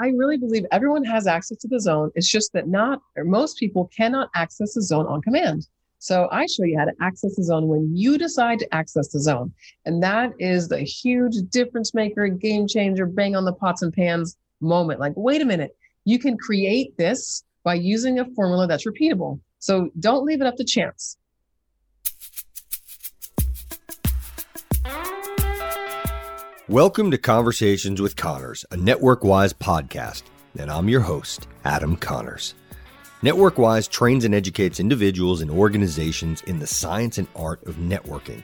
I really believe everyone has access to the zone. It's just that most people cannot access the zone on command. So I show you how to access the zone when you decide to access the zone. And that is the huge difference maker, game changer, bang on the pots and pans moment. Like, wait a minute, you can create this by using a formula that's repeatable. So don't leave it up to chance. Welcome to Conversations with Connors, a NetworkWise podcast, and I'm your host, Adam Connors. NetworkWise trains and educates individuals and organizations in the science and art of networking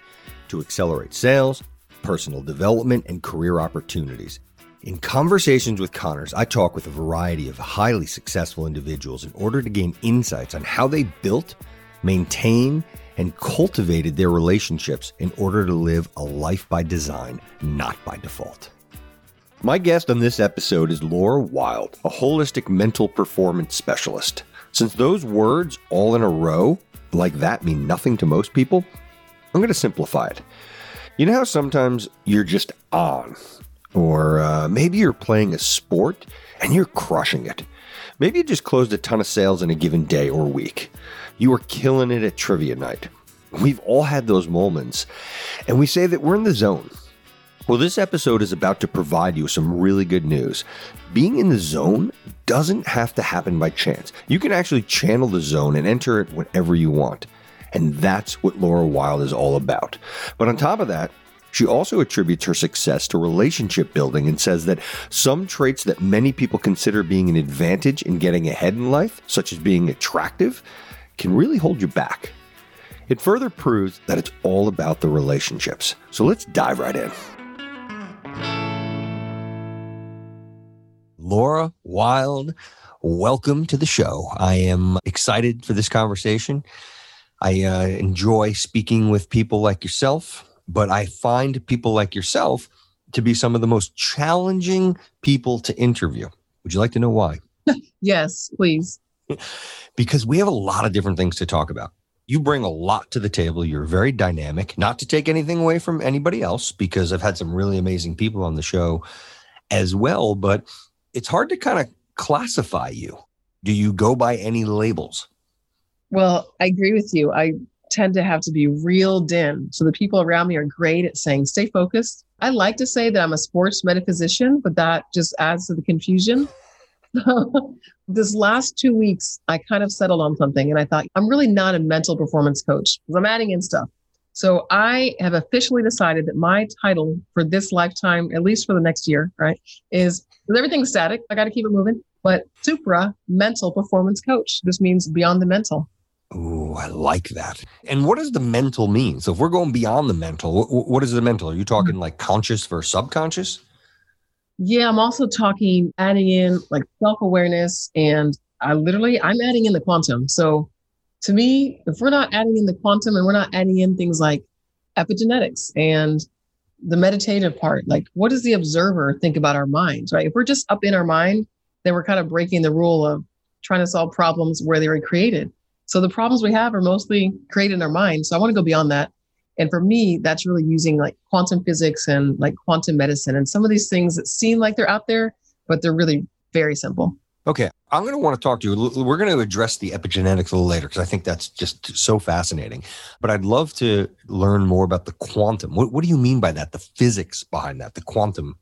to accelerate sales, personal development, and career opportunities. In Conversations with Connors, I talk with a variety of highly successful individuals in order to gain insights on how they built, maintained, and cultivated their relationships in order to live a life by design, not by default. My guest on this episode is Laura Wilde, a holistic mental performance specialist. Since those words all in a row like that mean nothing to most people, I'm going to simplify it. You know how sometimes you're just on, or maybe you're playing a sport and you're crushing it. Maybe you just closed a ton of sales in a given day or week. You were killing it at trivia night. We've all had those moments, and we say that we're in the zone. Well, this episode is about to provide you with some really good news. Being in the zone doesn't have to happen by chance. You can actually channel the zone and enter it whenever you want. And that's what Laura Wilde is all about. But on top of that, she also attributes her success to relationship building and says that some traits that many people consider being an advantage in getting ahead in life, such as being attractive, can really hold you back. It further proves that it's all about the relationships. So let's dive right in. Laura Wilde, welcome to the show. I am excited for this conversation. I enjoy speaking with people like yourself. But I find people like yourself to be some of the most challenging people to interview. Would you like to know why? Yes, please. Because we have a lot of different things to talk about. You bring a lot to the table. You're very dynamic, not to take anything away from anybody else, because I've had some really amazing people on the show as well. But it's hard to kind of classify you. Do you go by any labels? Well, I agree with you. I tend to have to be reeled dim. So the people around me are great at saying, stay focused. I like to say that I'm a sports metaphysician, but that just adds to the confusion. So this last 2 weeks, I kind of settled on something and I thought, I'm really not a mental performance coach because I'm adding in stuff. So I have officially decided that my title for this lifetime, at least for the next year, right, is everything's static. I got to keep it moving, but supra mental performance coach. This means beyond the mental. Oh, I like that. And what does the mental mean? So if we're going beyond the mental, what is the mental? Are you talking like conscious versus subconscious? Yeah, I'm also talking, adding in like self-awareness, and I'm adding in the quantum. So to me, if we're not adding in the quantum and we're not adding in things like epigenetics and the meditative part, like what does the observer think about our minds, right? If we're just up in our mind, then we're kind of breaking the rule of trying to solve problems where they were created. So the problems we have are mostly created in our mind. So I want to go beyond that. And for me, that's really using like quantum physics and like quantum medicine and some of these things that seem like they're out there, but they're really very simple. Okay. I'm going to want to talk to you. We're going to address the epigenetics a little later because I think that's just so fascinating. But I'd love to learn more about the quantum. What do you mean by that? The physics behind that, the quantum.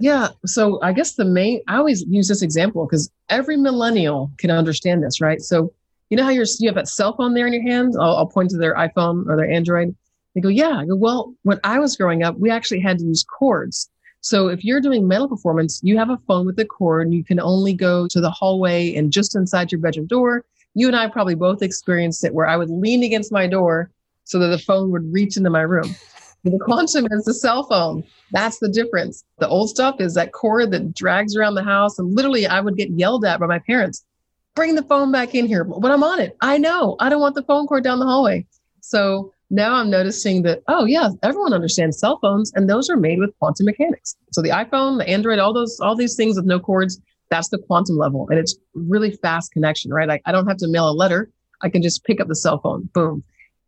Yeah. So I guess I always use this example because every millennial can understand this, right? So you know how you have that cell phone there in your hand? I'll point to their iPhone or their Android. They go, yeah. I go, well, when I was growing up, we actually had to use cords. So if you're doing mental performance, you have a phone with a cord and you can only go to the hallway and just inside your bedroom door. You and I probably both experienced it where I would lean against my door so that the phone would reach into my room. The quantum is the cell phone. That's the difference. The old stuff is that cord that drags around the house. And literally I would get yelled at by my parents. Bring the phone back in here. When I'm on it, I know I don't want the phone cord down the hallway. So now I'm noticing that, oh yeah, everyone understands cell phones and those are made with quantum mechanics. So the iPhone, the Android, all these things with no cords, that's the quantum level. And it's really fast connection, right? I don't have to mail a letter. I can just pick up the cell phone, boom,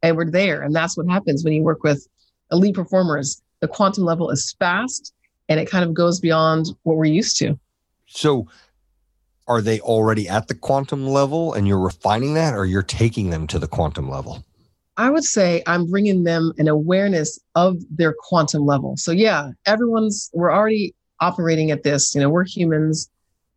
and we're there. And that's what happens when you work with elite performers. The quantum level is fast and it kind of goes beyond what we're used to. So are they already at the quantum level and you're refining that, or you're taking them to the quantum level? I would say I'm bringing them an awareness of their quantum level. So yeah, we're already operating at this, we're humans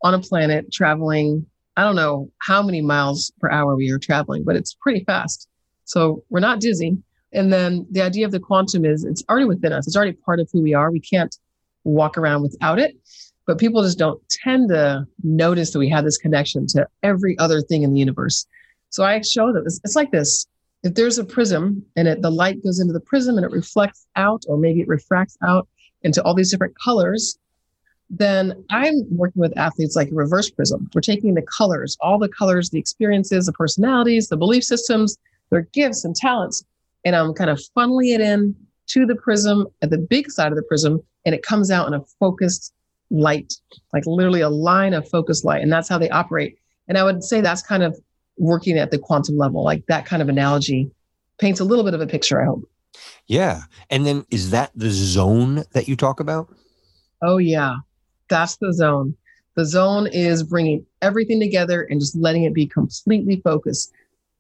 on a planet traveling. I don't know how many miles per hour we are traveling, but it's pretty fast. So we're not dizzy. And then the idea of the quantum is it's already within us. It's already part of who we are. We can't walk around without it, but people just don't tend to notice that we have this connection to every other thing in the universe. So I show them it's like this. If there's a prism and the light goes into the prism and it reflects out, or maybe it refracts out into all these different colors, then I'm working with athletes like a reverse prism. We're taking the colors, all the colors, the experiences, the personalities, the belief systems, their gifts and talents, and I'm kind of funneling it in to the prism at the big side of the prism, and it comes out in a focused light, like literally a line of focused light. And that's how they operate. And I would say that's kind of working at the quantum level. Like that kind of analogy paints a little bit of a picture, I hope. Yeah. And then is that the zone that you talk about? Oh yeah, that's the zone. The zone is bringing everything together and just letting it be completely focused.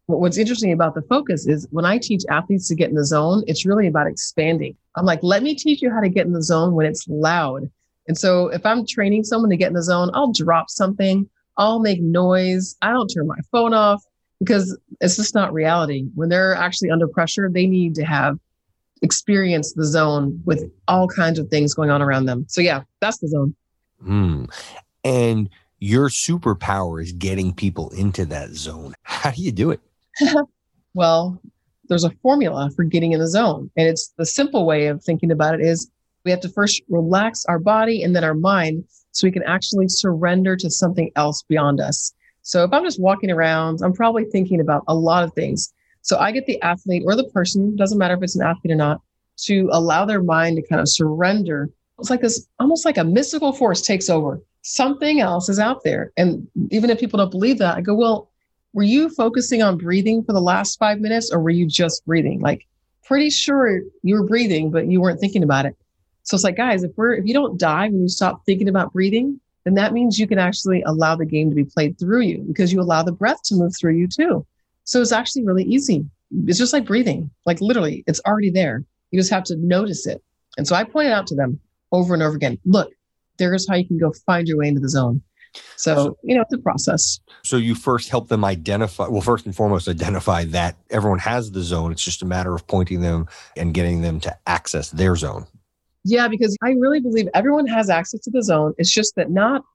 What's interesting about the focus is when I teach athletes to get in the zone, it's really about expanding. I'm like, let me teach you how to get in the zone when it's loud. And so if I'm training someone to get in the zone, I'll drop something, I'll make noise. I don't turn my phone off because it's just not reality. When they're actually under pressure, they need to have experienced the zone with all kinds of things going on around them. So yeah, that's the zone. And your superpower is getting people into that zone. How do you do it? Well, there's a formula for getting in the zone. And it's the simple way of thinking about it is we have to first relax our body and then our mind so we can actually surrender to something else beyond us. So if I'm just walking around, I'm probably thinking about a lot of things. So I get the athlete or the person, doesn't matter if it's an athlete or not, to allow their mind to kind of surrender. It's like this, almost like a mystical force takes over. Something else is out there. And even if people don't believe that, I go, well, were you focusing on breathing for the last 5 minutes, or were you just breathing? Like, pretty sure you were breathing, but you weren't thinking about it. So it's like, guys, if you don't die when you stop thinking about breathing, then that means you can actually allow the game to be played through you because you allow the breath to move through you too. So it's actually really easy. It's just like breathing, like literally it's already there. You just have to notice it. And so I pointed out to them over and over again, look, there's how you can go find your way into the zone. So, it's a process. So you first help them identify that everyone has the zone. It's just a matter of pointing them and getting them to access their zone. Yeah, because I really believe everyone has access to the zone. It's just that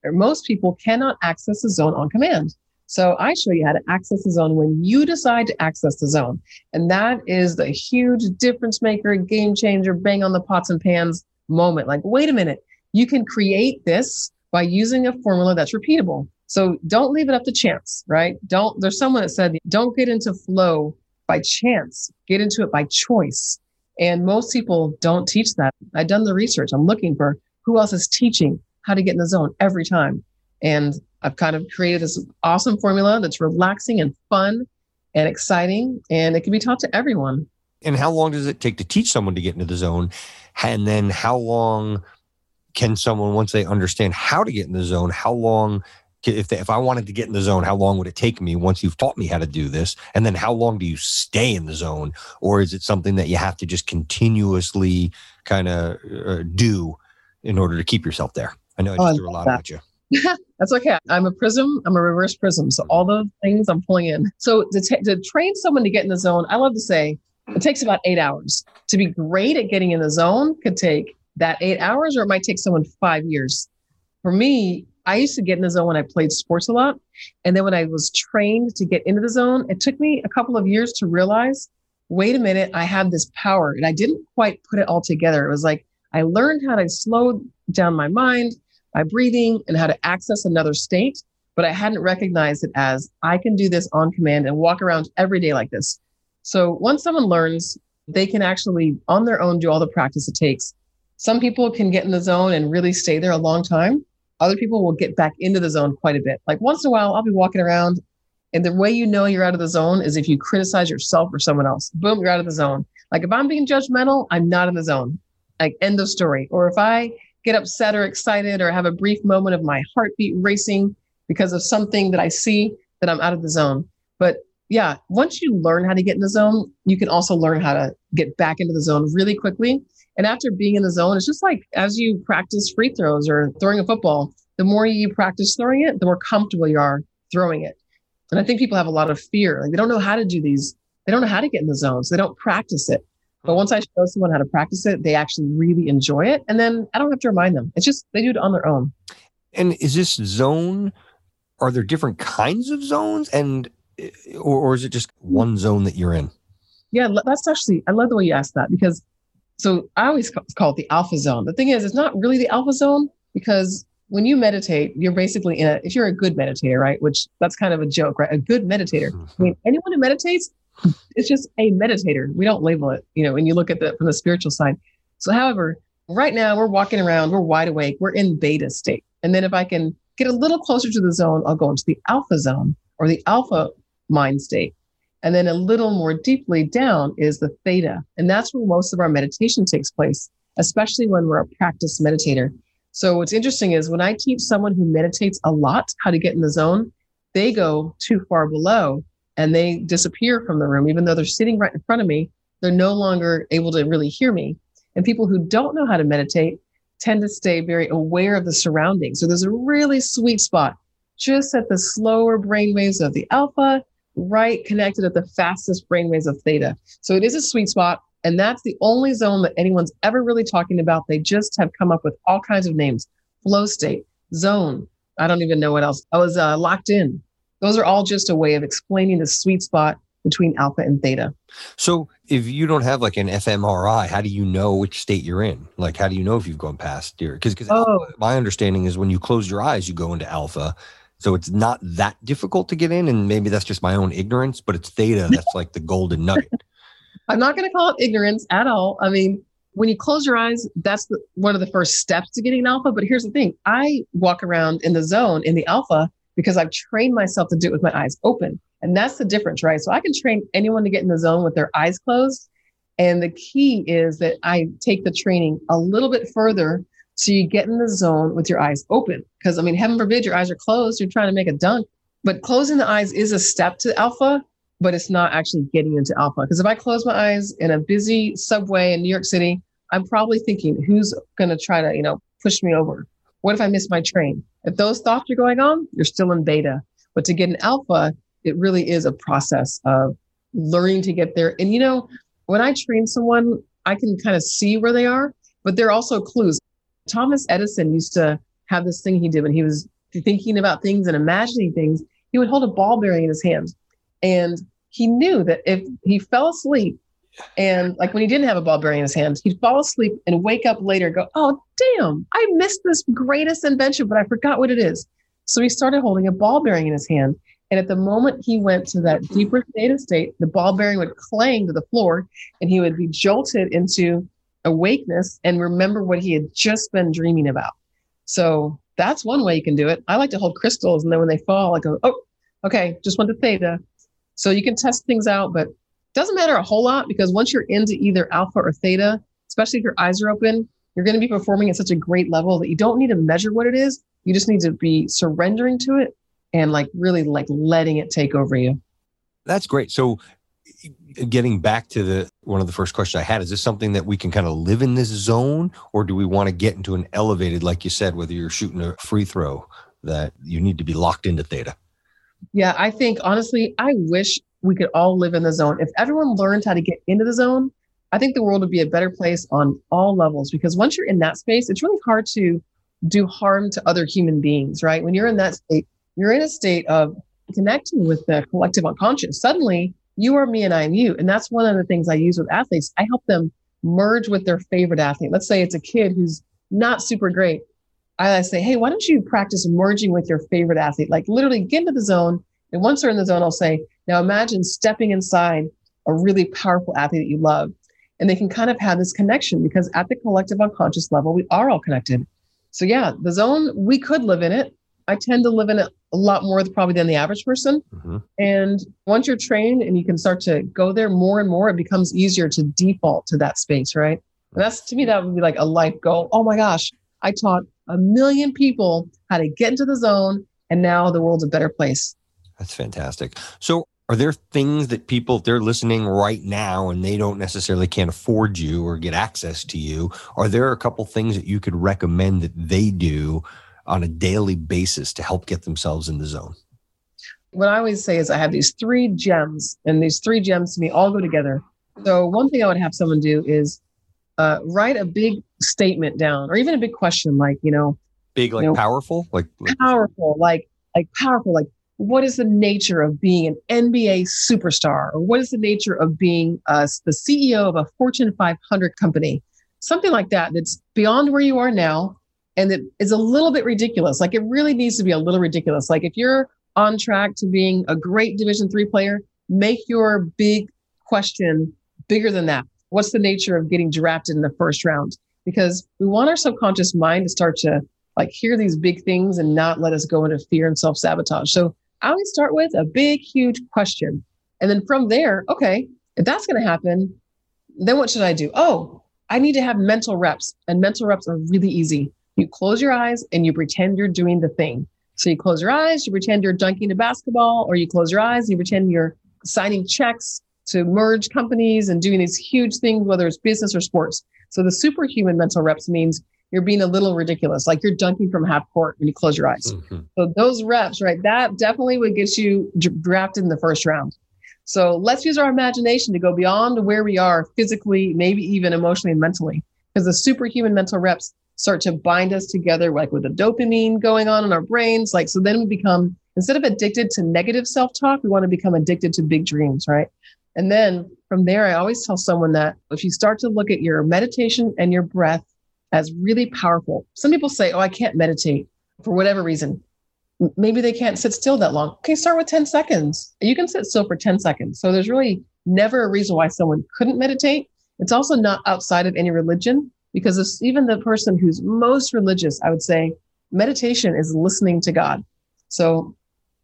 most people cannot access the zone on command. So I show you how to access the zone when you decide to access the zone. And that is the huge difference maker, game changer, bang on the pots and pans moment. Like, wait a minute, you can create this by using a formula that's repeatable. So don't leave it up to chance, right? There's someone that said, don't get into flow by chance, get into it by choice. And most people don't teach that. I've done the research. I'm looking for who else is teaching how to get in the zone every time. And I've kind of created this awesome formula that's relaxing and fun and exciting, and it can be taught to everyone. And how long does it take to teach someone to get into the zone? And then how long can someone, once they understand how to get in the zone, how long, if I wanted to get in the zone, how long would it take me once you've taught me how to do this? And then how long do you stay in the zone? Or is it something that you have to just continuously kind of do in order to keep yourself there? I know I just threw a lot at you. That's okay. I'm a prism. I'm a reverse prism. So all those things I'm pulling in. So to train someone to get in the zone, I love to say it takes about 8 hours. To be great at getting in the zone could take that 8 hours, or it might take someone 5 years. For me, I used to get in the zone when I played sports a lot. And then when I was trained to get into the zone, it took me a couple of years to realize, wait a minute, I have this power. And I didn't quite put it all together. It was like, I learned how to slow down my mind, my breathing, and how to access another state. But I hadn't recognized it as I can do this on command and walk around every day like this. So once someone learns, they can actually on their own do all the practice it takes. Some people can get in the zone and really stay there a long time. Other people will get back into the zone quite a bit. Like once in a while, I'll be walking around, and the way you know you're out of the zone is if you criticize yourself or someone else. Boom, you're out of the zone. Like if I'm being judgmental, I'm not in the zone. Like end of story. Or if I get upset or excited or have a brief moment of my heartbeat racing because of something that I see that I'm out of the zone. But yeah, once you learn how to get in the zone, you can also learn how to get back into the zone really quickly. And after being in the zone, it's just like as you practice free throws or throwing a football, the more you practice throwing it, the more comfortable you are throwing it. And I think people have a lot of fear. Like they don't know how to do these. They don't know how to get in the zone, so they don't practice it. But once I show someone how to practice it, they actually really enjoy it. And then I don't have to remind them. It's just they do it on their own. And is this zone, are there different kinds of zones? And or is it just one zone that you're in? Yeah, that's actually, I love the way you asked that because, so I always call it the alpha zone. The thing is, it's not really the alpha zone because when you meditate, you're basically in a, if you're a good meditator, right? Which that's kind of a joke, right? A good meditator. I mean, anyone who meditates, it's just a meditator. We don't label it, you know, when you look at that from the spiritual side. So however, right now we're walking around, we're wide awake, we're in beta state. And then if I can get a little closer to the zone, I'll go into the alpha zone or the alpha mind state. And then a little more deeply down is the theta. And that's where most of our meditation takes place, especially when we're a practiced meditator. So what's interesting is when I teach someone who meditates a lot how to get in the zone, they go too far below and they disappear from the room. Even though they're sitting right in front of me, they're no longer able to really hear me. And people who don't know how to meditate tend to stay very aware of the surroundings. So there's a really sweet spot just at the slower brainwaves of the alpha, right connected at the fastest brainwaves of theta. So it is a sweet spot. And that's the only zone that anyone's ever really talking about. They just have come up with all kinds of names. Flow state, zone. I don't even know what else. I was locked in. Those are all just a way of explaining the sweet spot between alpha and theta. So if you don't have like an fMRI, how do you know which state you're in? Like, how do you know if you've gone past your, because my understanding is when you close your eyes, you go into alpha. So it's not that difficult to get in. And maybe that's just my own ignorance, but it's theta. That's like the golden nugget. I'm not going to call it ignorance at all. I mean, when you close your eyes, that's one of the first steps to getting alpha. But here's the thing. I walk around in the zone in the alpha because I've trained myself to do it with my eyes open. And that's the difference, right? So I can train anyone to get in the zone with their eyes closed. And the key is that I take the training a little bit further so you get in the zone with your eyes open. Because I mean, heaven forbid your eyes are closed, you're trying to make a dunk. But closing the eyes is a step to alpha, but it's not actually getting into alpha. Because if I close my eyes in a busy subway in New York City, I'm probably thinking, who's going to try to, you know, push me over? What if I miss my train? If those thoughts are going on, you're still in beta. But to get in alpha, it really is a process of learning to get there. And, you know, when I train someone, I can kind of see where they are, but there are also clues. Thomas Edison used to have this thing he did when he was thinking about things and imagining things. He would hold a ball bearing in his hand. And he knew that if he fell asleep, and like when he didn't have a ball bearing in his hand, he'd fall asleep and wake up later and go, oh, damn, I missed this greatest invention, but I forgot what it is. So he started holding a ball bearing in his hand. And at the moment he went to that deeper theta state, the ball bearing would clang to the floor and he would be jolted into awakeness and remember what he had just been dreaming about. So that's one way you can do it. I like to hold crystals. And then when they fall, I go, oh, okay, just went to theta. So you can test things out, but doesn't matter a whole lot because once you're into either alpha or theta, especially if your eyes are open, you're going to be performing at such a great level that you don't need to measure what it is. You just need to be surrendering to it and like really like letting it take over you. That's great. So getting back to the one of the first questions I had, is this something that we can kind of live in this zone or do we want to get into an elevated, like you said, whether you're shooting a free throw that you need to be locked into theta? Yeah, I think honestly, I wish we could all live in the zone. If everyone learned how to get into the zone, I think the world would be a better place on all levels, because once you're in that space, it's really hard to do harm to other human beings, right? When you're in that state, you're in a state of connecting with the collective unconscious. Suddenly you are me and I am you. And that's one of the things I use with athletes. I help them merge with their favorite athlete. Let's say it's a kid who's not super great. I say, hey, why don't you practice merging with your favorite athlete? Like literally get into the zone. And once they're in the zone, I'll say, now imagine stepping inside a really powerful athlete that you love. And they can kind of have this connection because at the collective unconscious level, we are all connected. So yeah, the zone, we could live in it. I tend to live in it a lot more probably than the average person. Mm-hmm. And once you're trained and you can start to go there more and more, it becomes easier to default to that space, right? And that's, to me, that would be like a life goal. Oh my gosh, I taught a million people how to get into the zone. And now the world's a better place. That's fantastic. So are there things that people, if they're listening right now and they don't necessarily can't afford you or get access to you, are there a couple things that you could recommend that they do on a daily basis to help get themselves in the zone? What I always say is I have these three gems, and these three gems to me all go together. So one thing I would have someone do is write a big statement down, or even a big question, like, you know, big, like, you know, powerful, like what is the nature of being an NBA superstar? Or what is the nature of being the CEO of a Fortune 500 company? Something like that, that's beyond where you are now. And that is a little bit ridiculous. Like, it really needs to be a little ridiculous. Like, if you're on track to being a great Division III player, make your big question bigger than that. What's the nature of getting drafted in the first round? Because we want our subconscious mind to start to, like, hear these big things and not let us go into fear and self-sabotage. So I always start with a big, huge question. And then from there, okay, if that's going to happen, then what should I do? Oh, I need to have mental reps. And mental reps are really easy. You close your eyes and you pretend you're doing the thing. So you close your eyes, you pretend you're dunking a basketball, or you close your eyes and you pretend you're signing checks to merge companies and doing these huge things, whether it's business or sports. So the superhuman mental reps means you're being a little ridiculous, like you're dunking from half court when you close your eyes. Mm-hmm. So those reps, right, that definitely would get you drafted in the first round. So let's use our imagination to go beyond where we are physically, maybe even emotionally and mentally, because the superhuman mental reps start to bind us together, like with the dopamine going on in our brains. Like, so then we become, instead of addicted to negative self-talk, we want to become addicted to big dreams, right? And then from there, I always tell someone that if you start to look at your meditation and your breath as really powerful, some people say, oh, I can't meditate for whatever reason. Maybe they can't sit still that long. Okay, start with 10 seconds. You can sit still for 10 seconds. So there's really never a reason why someone couldn't meditate. It's also not outside of any religion. Because even the person who's most religious, I would say meditation is listening to God. So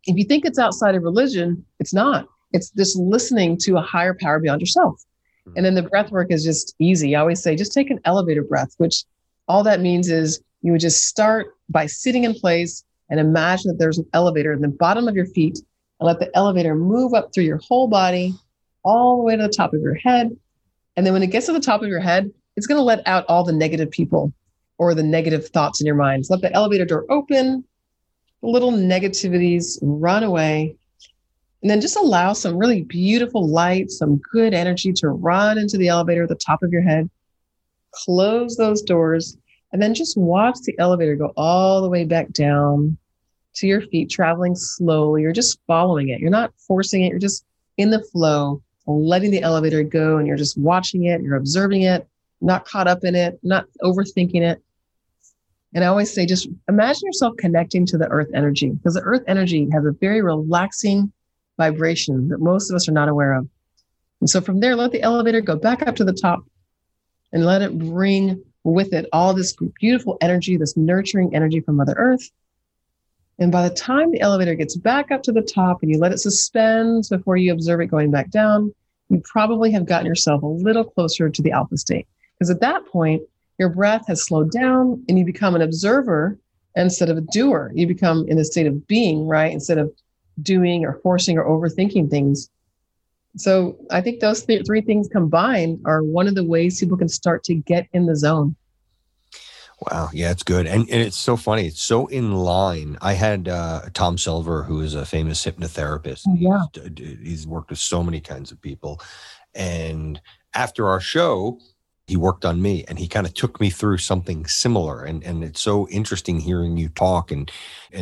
if you think it's outside of religion, it's not. It's just listening to a higher power beyond yourself. And then the breath work is just easy. I always say, just take an elevator breath, which all that means is you would just start by sitting in place and imagine that there's an elevator in the bottom of your feet, and let the elevator move up through your whole body, all the way to the top of your head. And then when it gets to the top of your head, it's going to let out all the negative people or the negative thoughts in your mind. So let the elevator door open, little negativities run away, and then just allow some really beautiful light, some good energy to run into the elevator at the top of your head. Close those doors, and then just watch the elevator go all the way back down to your feet, traveling slowly. You're just following it. You're not forcing it. You're just in the flow, letting the elevator go, and you're just watching it. You're observing it. Not caught up in it, not overthinking it. And I always say, just imagine yourself connecting to the earth energy, because the earth energy has a very relaxing vibration that most of us are not aware of. And so from there, let the elevator go back up to the top and let it bring with it all this beautiful energy, this nurturing energy from Mother Earth. And by the time the elevator gets back up to the top and you let it suspend before you observe it going back down, you probably have gotten yourself a little closer to the alpha state. Because at that point, your breath has slowed down and you become an observer instead of a doer. You become in a state of being, right? Instead of doing or forcing or overthinking things. So I think those three things combined are one of the ways people can start to get in the zone. Wow. Yeah, it's good. And it's so funny. It's so in line. I had Tom Silver, who is a famous hypnotherapist. Yeah. He's worked with so many kinds of people. And after our show, he worked on me, and he kind of took me through something similar. And it's so interesting hearing you talk and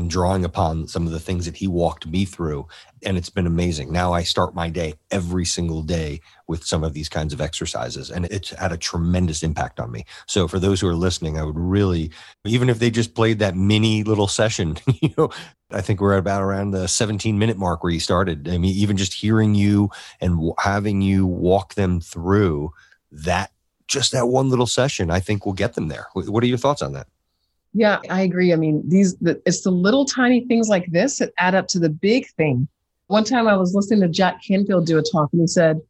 drawing upon some of the things that he walked me through. And it's been amazing. Now I start my day every single day with some of these kinds of exercises, and it's had a tremendous impact on me. So for those who are listening, I would really, even if they just played that mini little session, you know, I think we're at about around the 17-minute mark where you started. I mean, even just hearing you and having you walk them through that, just that one little session, I think will get them there. What are your thoughts on that? Yeah, I agree. I mean, it's the little tiny things like this that add up to the big thing. One time I was listening to Jack Canfield do a talk, and he said,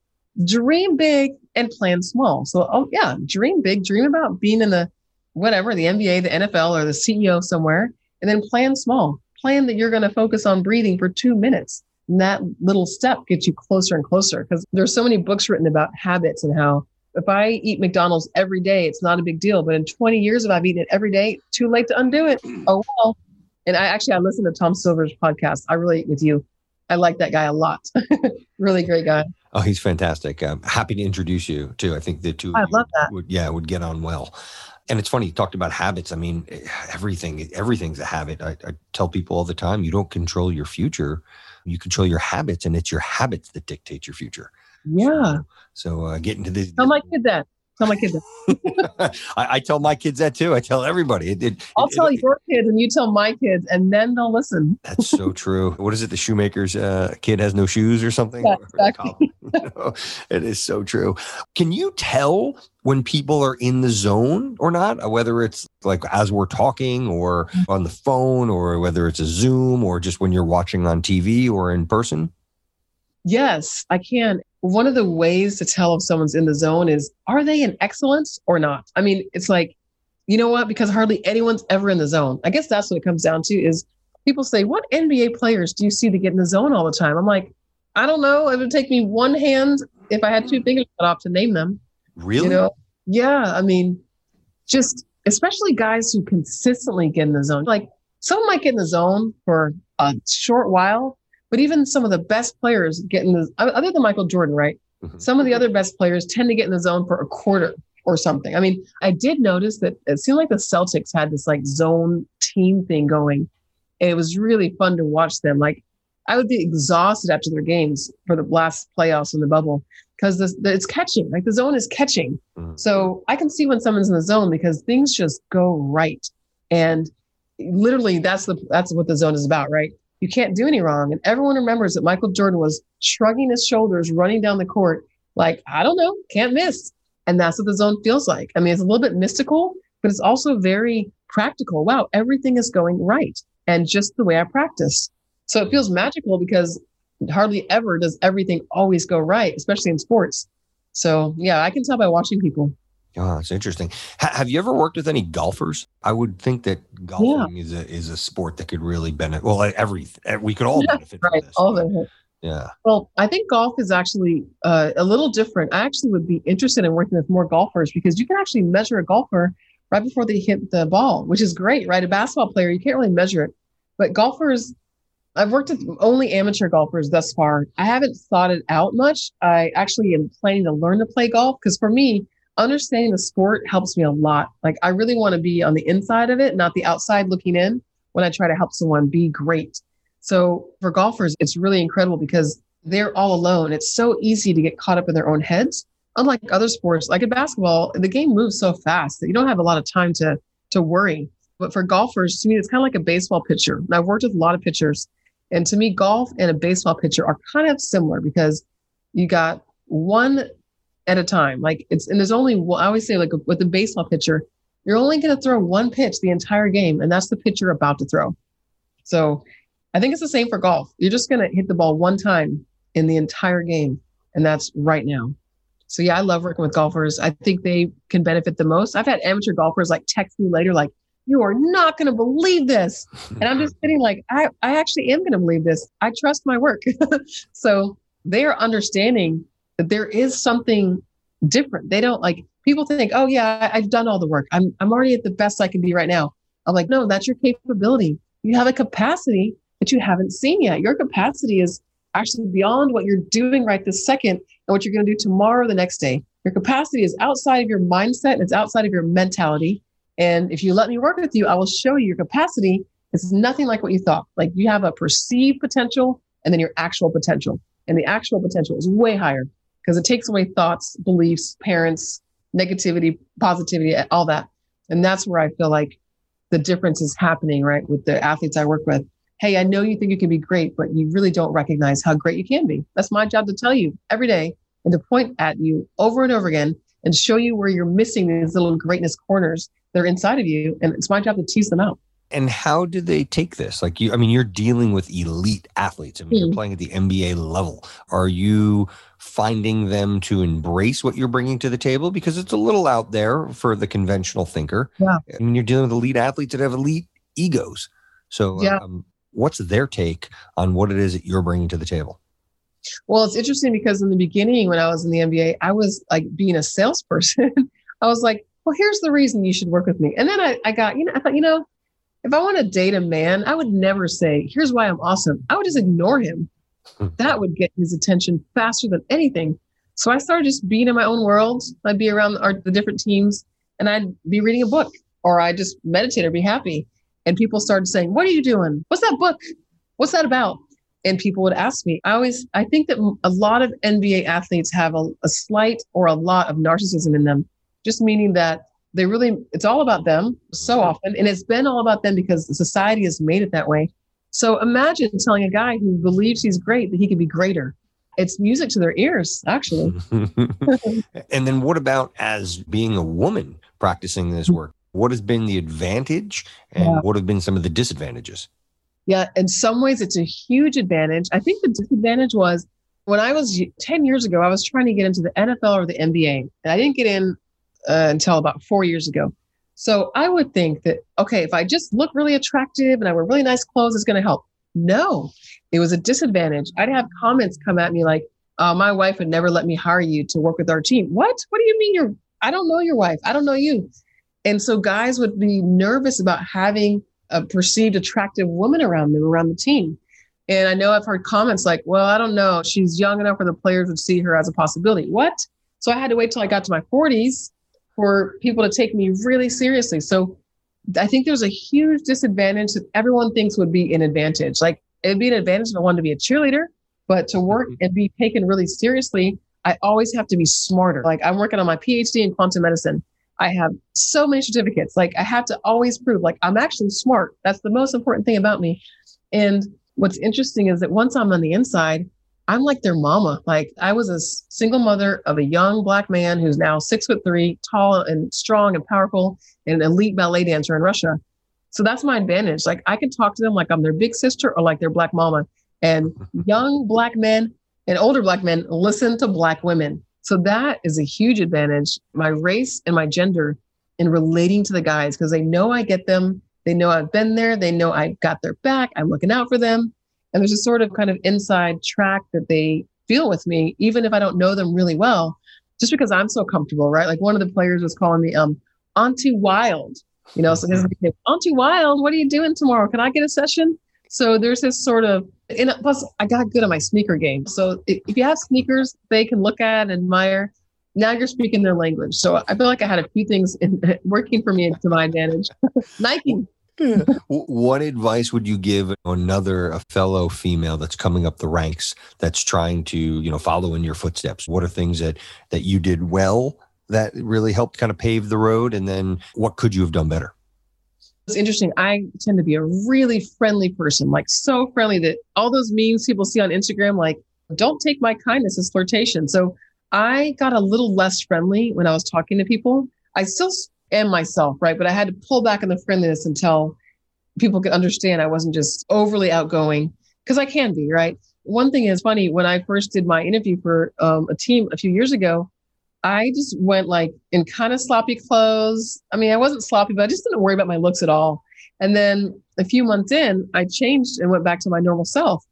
dream big and plan small. So, oh yeah, dream big, dream about being in the NBA, the NFL, or the CEO somewhere, and then plan small. plan that you're going to focus on breathing for 2 minutes. And that little step gets you closer and closer, because there's so many books written about habits and how if I eat McDonald's every day, it's not a big deal. But in 20 years, if I've eaten it every day, too late to undo it. Oh, well. And I listened to Tom Silver's podcast. I relate with you. I like that guy a lot. Really great guy. Oh, he's fantastic. I'm happy to introduce you to. I think the two I love that. Would get on well. And it's funny, you talked about habits. I mean, everything's a habit. I tell people all the time, you don't control your future. You control your habits, and it's your habits that dictate your future. Yeah. So getting to this. Tell my kid that. I tell my kids that too. I tell everybody. I'll tell your kids and you tell my kids, and then they'll listen. That's so true. What is it? The shoemaker's kid has no shoes or something? Yeah, exactly. It is so true. Can you tell when people are in the zone or not, whether it's like as we're talking or on the phone, or whether it's a Zoom or just when you're watching on TV or in person? Yes, I can. One of the ways to tell if someone's in the zone is, are they in excellence or not? I mean, it's like, you know what? Because hardly anyone's ever in the zone. I guess that's what it comes down to is people say, what NBA players do you see that get in the zone all the time? I'm like, I don't know. It would take me one hand if I had two fingers cut off to name them. Really? You know? Yeah. I mean, just especially guys who consistently get in the zone. Like some might get in the zone for a short while. But even some of the best players get in the, other than Michael Jordan, right? Mm-hmm. Some of the other best players tend to get in the zone for a quarter or something. I mean, I did notice that it seemed like the Celtics had this like zone team thing going. And it was really fun to watch them. Like I would be exhausted after their games for the last playoffs in the bubble because it's catching, like the zone is catching. Mm-hmm. So I can see when someone's in the zone because things just go right. And literally that's what the zone is about, right? You can't do any wrong. And everyone remembers that Michael Jordan was shrugging his shoulders, running down the court, like, I don't know, can't miss. And that's what the zone feels like. I mean, it's a little bit mystical, but it's also very practical. Wow, everything is going right. And just the way I practice. So it feels magical because hardly ever does everything always go right, especially in sports. So yeah, I can tell by watching people. Oh, that's interesting. Have you ever worked with any golfers? I would think that golfing is a sport that could really benefit. Well, we could all benefit from this. All of it. Yeah. Well, I think golf is actually a little different. I actually would be interested in working with more golfers because you can actually measure a golfer right before they hit the ball, which is great, right? A basketball player, you can't really measure it. But golfers, I've worked with only amateur golfers thus far. I haven't thought it out much. I actually am planning to learn to play golf because for me, understanding the sport helps me a lot. Like I really want to be on the inside of it, not the outside looking in when I try to help someone be great. So for golfers, it's really incredible because they're all alone. It's so easy to get caught up in their own heads. Unlike other sports, like in basketball, the game moves so fast that you don't have a lot of time to worry. But for golfers, to me, it's kind of like a baseball pitcher. And I've worked with a lot of pitchers. And to me, golf and a baseball pitcher are kind of similar because you got one at a time. Like there's only one. I always say, like with the baseball pitcher, you're only going to throw one pitch the entire game. And that's the pitch you're about to throw. So I think it's the same for golf. You're just going to hit the ball one time in the entire game. And that's right now. So yeah, I love working with golfers. I think they can benefit the most. I've had amateur golfers like text me later, like, you are not going to believe this. And I'm just sitting like, I actually am going to believe this. I trust my work. So they are understanding that there is something different. They don't like people think, oh yeah, I've done all the work. I'm already at the best I can be right now. I'm like, no, that's your capability. You have a capacity that you haven't seen yet. Your capacity is actually beyond what you're doing right this second and what you're going to do tomorrow or the next day. Your capacity is outside of your mindset and it's outside of your mentality. And if you let me work with you, I will show you your capacity. It's nothing like what you thought. Like you have a perceived potential and then your actual potential. And the actual potential is way higher. Because it takes away thoughts, beliefs, parents, negativity, positivity, all that. And that's where I feel like the difference is happening, right? With the athletes I work with. Hey, I know you think you can be great, but you really don't recognize how great you can be. That's my job to tell you every day and to point at you over and over again and show you where you're missing these little greatness corners that are inside of you. And it's my job to tease them out. And how do they take this? Like you, I mean, you're dealing with elite athletes. I mean, you're playing at the NBA level. Are you finding them to embrace what you're bringing to the table? Because it's a little out there for the conventional thinker. Yeah. I mean, you're dealing with elite athletes that have elite egos. So what's their take on what it is that you're bringing to the table? Well, it's interesting because in the beginning, when I was in the NBA, I was like being a salesperson. I was like, well, here's the reason you should work with me. And then I thought, if I want to date a man, I would never say, here's why I'm awesome. I would just ignore him. That would get his attention faster than anything. So I started just being in my own world. I'd be around the different teams and I'd be reading a book or I just meditate or be happy. And people started saying, what are you doing? What's that book? What's that about? And people would ask me. I think that a lot of NBA athletes have a slight or a lot of narcissism in them, just meaning that they really, it's all about them so often. And it's been all about them because society has made it that way. So imagine telling a guy who believes he's great that he can be greater. It's music to their ears, actually. And then what about as being a woman practicing this work? What has been the advantage and what have been some of the disadvantages? Yeah, in some ways, it's a huge advantage. I think the disadvantage was when I was 10 years ago, I was trying to get into the NFL or the NBA. And I didn't get in until about 4 years ago. So I would think that, okay, if I just look really attractive and I wear really nice clothes, it's going to help. No, it was a disadvantage. I'd have comments come at me like, my wife would never let me hire you to work with our team. What? What do you mean? I don't know your wife. I don't know you. And so guys would be nervous about having a perceived attractive woman around them, around the team. And I know I've heard comments like, well, I don't know. She's young enough where the players would see her as a possibility. What? So I had to wait till I got to my 40s for people to take me really seriously. So I think there's a huge disadvantage that everyone thinks would be an advantage. Like it'd be an advantage if I wanted to be a cheerleader, but to work and be taken really seriously, I always have to be smarter. Like I'm working on my PhD in quantum medicine. I have so many certificates. Like I have to always prove like I'm actually smart. That's the most important thing about me. And what's interesting is that once I'm on the inside, I'm like their mama. Like I was a single mother of a young Black man who's now 6'3", tall and strong and powerful and an elite ballet dancer in Russia. So that's my advantage. Like I can talk to them like I'm their big sister or like their Black mama. And young Black men and older Black men listen to Black women. So that is a huge advantage, my race and my gender in relating to the guys, because they know I get them. They know I've been there. They know I got their back. I'm looking out for them. And there's a sort of kind of inside track that they feel with me, even if I don't know them really well, just because I'm so comfortable, right? Like one of the players was calling me Auntie Wilde, so his name, Auntie Wilde, what are you doing tomorrow? Can I get a session? So there's this sort of, and plus I got good at my sneaker game. So if you have sneakers, they can look at and admire. Now you're speaking their language. So I feel like I had a few things working for me to my advantage. Nike. What advice would you give a fellow female that's coming up the ranks that's trying to, follow in your footsteps? What are things that you did well that really helped kind of pave the road? And then what could you have done better? It's interesting. I tend to be a really friendly person, like so friendly that all those memes people see on Instagram, like, don't take my kindness as flirtation. So I got a little less friendly when I was talking to people. I still am myself, right? But I had to pull back on the friendliness until people could understand I wasn't just overly outgoing, because I can be, right? One thing is funny, when I first did my interview for a team a few years ago, I just went like in kind of sloppy clothes. I mean, I wasn't sloppy, but I just didn't worry about my looks at all. And then a few months in, I changed and went back to my normal self.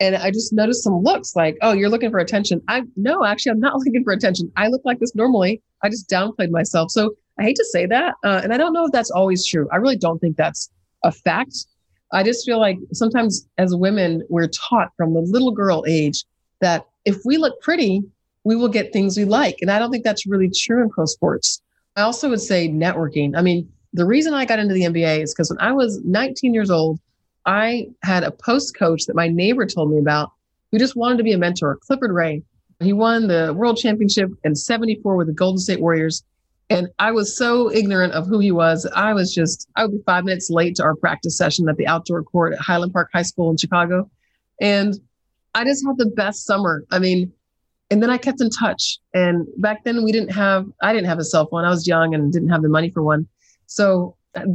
And I just noticed some looks like, oh, you're looking for attention. No, actually, I'm not looking for attention. I look like this normally. I just downplayed myself. So I hate to say that. And I don't know if that's always true. I really don't think that's a fact. I just feel like sometimes as women, we're taught from the little girl age that if we look pretty, we will get things we like. And I don't think that's really true in pro sports. I also would say networking. I mean, the reason I got into the NBA is because when I was 19 years old, I had a post coach that my neighbor told me about who just wanted to be a mentor, Clifford Ray. He won the world championship in 1974 with the Golden State Warriors. And I was so ignorant of who he was. I would be 5 minutes late to our practice session at the outdoor court at Highland Park High School in Chicago. And I just had the best summer. I mean, and then I kept in touch. And back then I didn't have a cell phone. I was young and didn't have the money for one. So I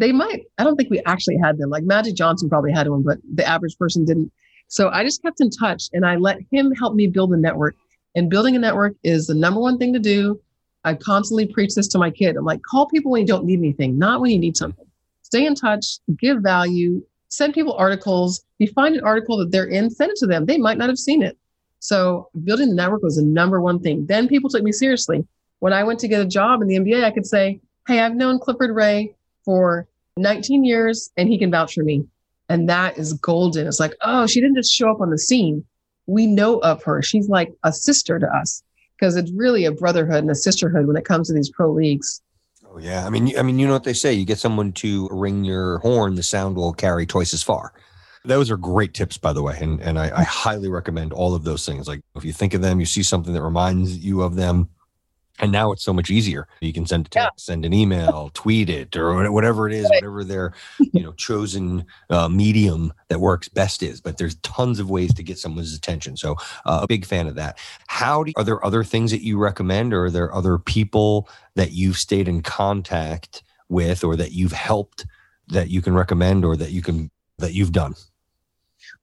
don't think we actually had them. Like Magic Johnson probably had one, but the average person didn't. So I just kept in touch and I let him help me build a network. And building a network is the number one thing to do. I constantly preach this to my kid. I'm like, call people when you don't need anything, not when you need something. Stay in touch, give value, send people articles. You find an article that they're in, send it to them. They might not have seen it. So building the network was the number one thing. Then people took me seriously. When I went to get a job in the NBA, I could say, hey, I've known Clifford Ray for 19 years and he can vouch for me. And that is golden. It's like, oh, she didn't just show up on the scene. We know of her. She's like a sister to us, because it's really a brotherhood and a sisterhood when it comes to these pro leagues. Oh, yeah. I mean, you know what they say, you get someone to ring your horn, the sound will carry twice as far. Those are great tips, by the way. And I highly recommend all of those things. Like if you think of them, you see something that reminds you of them. And now it's so much easier. You can send a text, send an email, tweet it, or whatever it is, whatever their chosen medium that works best is. But there's tons of ways to get someone's attention. So a big fan of that. Are there other things that you recommend, or are there other people that you've stayed in contact with, or that you've helped that you can recommend, or that you've done?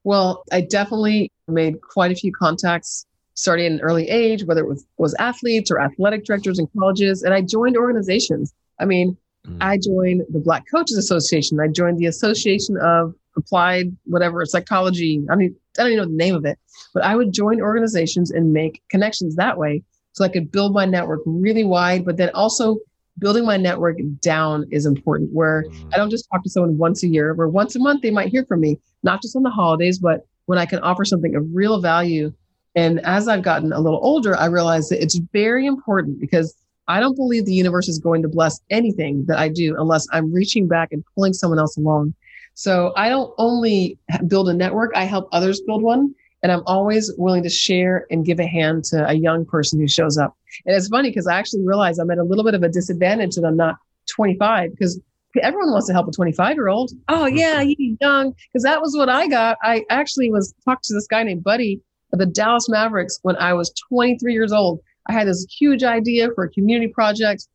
Well, I definitely made quite a few contacts starting at an early age, whether it was athletes or athletic directors in colleges. And I joined organizations. I mean, I joined the Black Coaches Association. I joined the Association of Applied Whatever Psychology. I don't even know the name of it, but I would join organizations and make connections that way so I could build my network really wide. But then also building my network down is important, where I don't just talk to someone once a year, where once a month they might hear from me, not just on the holidays, but when I can offer something of real value. And as I've gotten a little older, I realized that it's very important, because I don't believe the universe is going to bless anything that I do unless I'm reaching back and pulling someone else along. So I don't only build a network, I help others build one. And I'm always willing to share and give a hand to a young person who shows up. And it's funny because I actually realize I'm at a little bit of a disadvantage that I'm not 25, because everyone wants to help a 25-year-old. Oh yeah, he's young. Because that was what I got. I actually was talking to this guy named Buddy, the Dallas Mavericks, when I was 23 years old. I had this huge idea for a community project.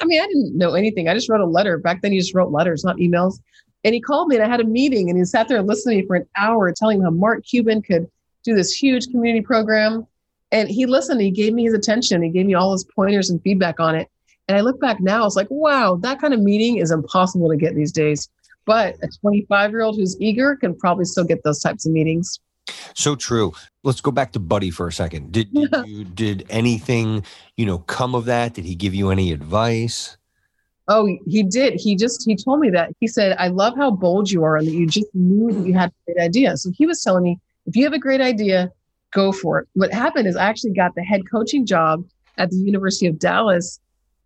I mean, I didn't know anything. I just wrote a letter. Back then, you just wrote letters, not emails. And he called me and I had a meeting, and he sat there and listened to me for an hour, telling me how Mark Cuban could do this huge community program. And he listened. He gave me his attention. He gave me all his pointers and feedback on it. And I look back now, it's like, wow, that kind of meeting is impossible to get these days. But a 25-year-old who's eager can probably still get those types of meetings. So true. Let's go back to Buddy for a second. Did anything, come of that? Did he give you any advice? Oh, he did. He told me that. He said, I love how bold you are and that you just knew that you had a great idea. So he was telling me, if you have a great idea, go for it. What happened is I actually got the head coaching job at the University of Dallas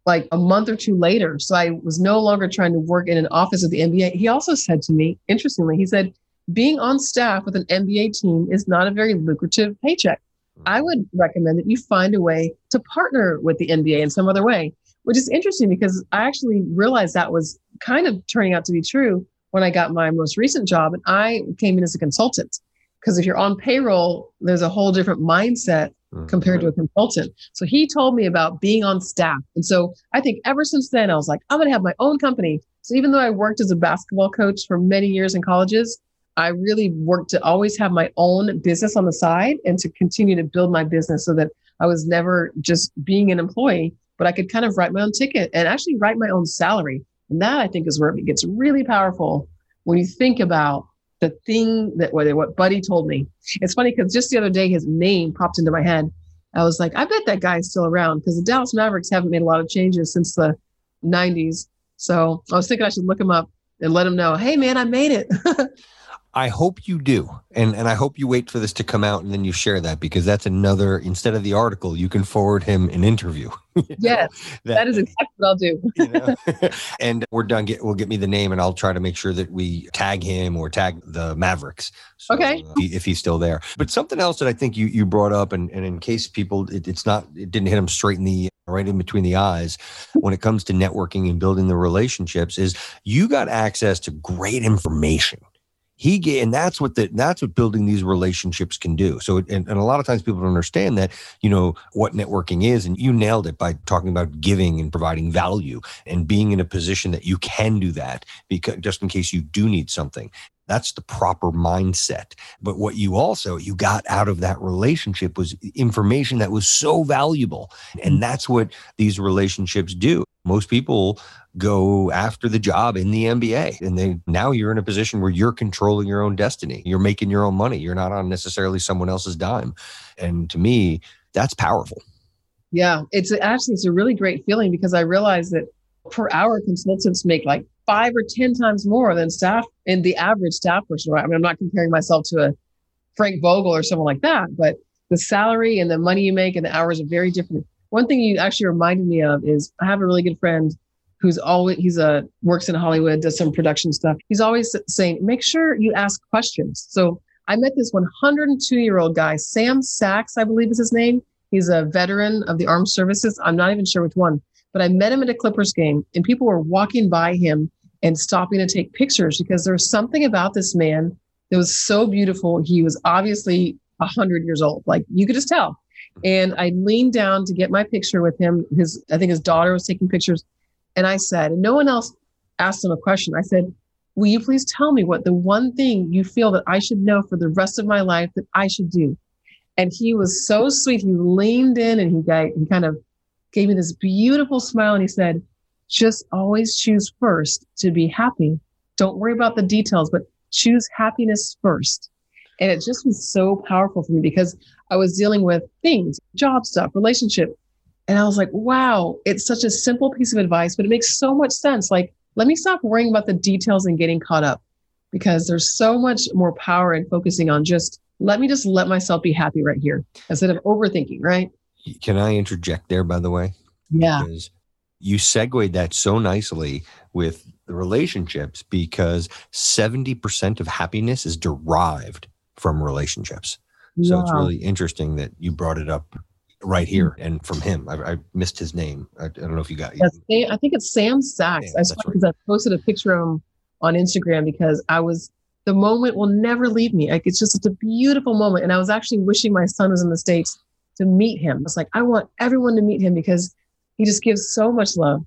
like a month or two later. So I was no longer trying to work in an office of the NBA. He also said to me, interestingly, he said, being on staff with an NBA team is not a very lucrative paycheck. I would recommend that you find a way to partner with the NBA in some other way, which is interesting because I actually realized that was kind of turning out to be true when I got my most recent job. And I came in as a consultant, because if you're on payroll, there's a whole different mindset compared to a consultant. So he told me about being on staff. And so I think ever since then, I was like, I'm going to have my own company. So even though I worked as a basketball coach for many years in colleges, I really worked to always have my own business on the side and to continue to build my business so that I was never just being an employee, but I could kind of write my own ticket and actually write my own salary. And that I think is where it gets really powerful when you think about the thing that what Buddy told me. It's funny because just the other day, his name popped into my head. I was like, I bet that guy's still around, because the Dallas Mavericks haven't made a lot of changes since the 90s. So I was thinking I should look him up and let him know, hey man, I made it. I hope you do. And I hope you wait for this to come out and then you share that, because that's another, instead of the article, you can forward him an interview. Yes, that is exactly what I'll do. And we're done. We'll get me the name and I'll try to make sure that we tag him or tag the Mavericks. So, okay. If he's still there. But something else that I think you brought up, and in case people, it didn't hit them straight in the right in between the eyes when it comes to networking and building the relationships, is you got access to great information. And that's what building these relationships can do. So, and a lot of times people don't understand that, what networking is, and you nailed it by talking about giving and providing value and being in a position that you can do that, because just in case you do need something. That's the proper mindset. But what you got out of that relationship was information that was so valuable. And that's what these relationships do. Most people go after the job in the NBA, and now you're in a position where you're controlling your own destiny. You're making your own money. You're not on necessarily someone else's dime. And to me, that's powerful. Yeah, it's a really great feeling, because I realized that per hour consultants make like 5 or 10 times more than staff and the average staff person, right? I mean, I'm not comparing myself to a Frank Vogel or someone like that, but the salary and the money you make and the hours are very different. One thing you actually reminded me of is I have a really good friend who's always, works in Hollywood, does some production stuff. He's always saying, make sure you ask questions. So I met this 102-year-old guy, Sam Sachs, I believe is his name. He's a veteran of the armed services. I'm not even sure which one, but I met him at a Clippers game, and people were walking by him and stopping to take pictures because there was something about this man that was so beautiful. He was obviously 100 years old. Like, you could just tell. And I leaned down to get my picture with him. I think his daughter was taking pictures. And I said, and no one else asked him a question. I said, will you please tell me what the one thing you feel that I should know for the rest of my life that I should do? And he was so sweet. He leaned in and he kind of gave me this beautiful smile. And he said, just always choose first to be happy. Don't worry about the details, but choose happiness first. And it just was so powerful for me because I was dealing with things, job stuff, relationship. And I was like, wow, it's such a simple piece of advice, but it makes so much sense. Like, let me stop worrying about the details and getting caught up, because there's so much more power in focusing on just let myself be happy right here instead of overthinking, right? Can I interject there, by the way? Yeah. Because you segued that so nicely with the relationships, because 70% of happiness is derived from relationships. So It's really interesting that you brought it up right here. And from him, I missed his name. I don't know if you got it. I think it's Sam Sachs. I saw it because I posted a picture of him on Instagram, because the moment will never leave me. Like, it's just a beautiful moment. And I was actually wishing my son was in the States to meet him. It's like, I want everyone to meet him because he just gives so much love.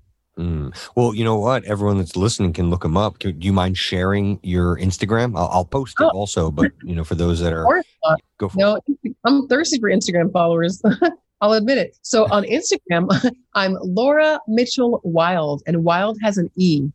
Well, you know what? Everyone that's listening can look him up. Do you mind sharing your Instagram? I'll post it also, but for those that are, go for it. I'm thirsty for Instagram followers. I'll admit it. So on Instagram, I'm Laura Mitchell Wilde, and Wilde has an E.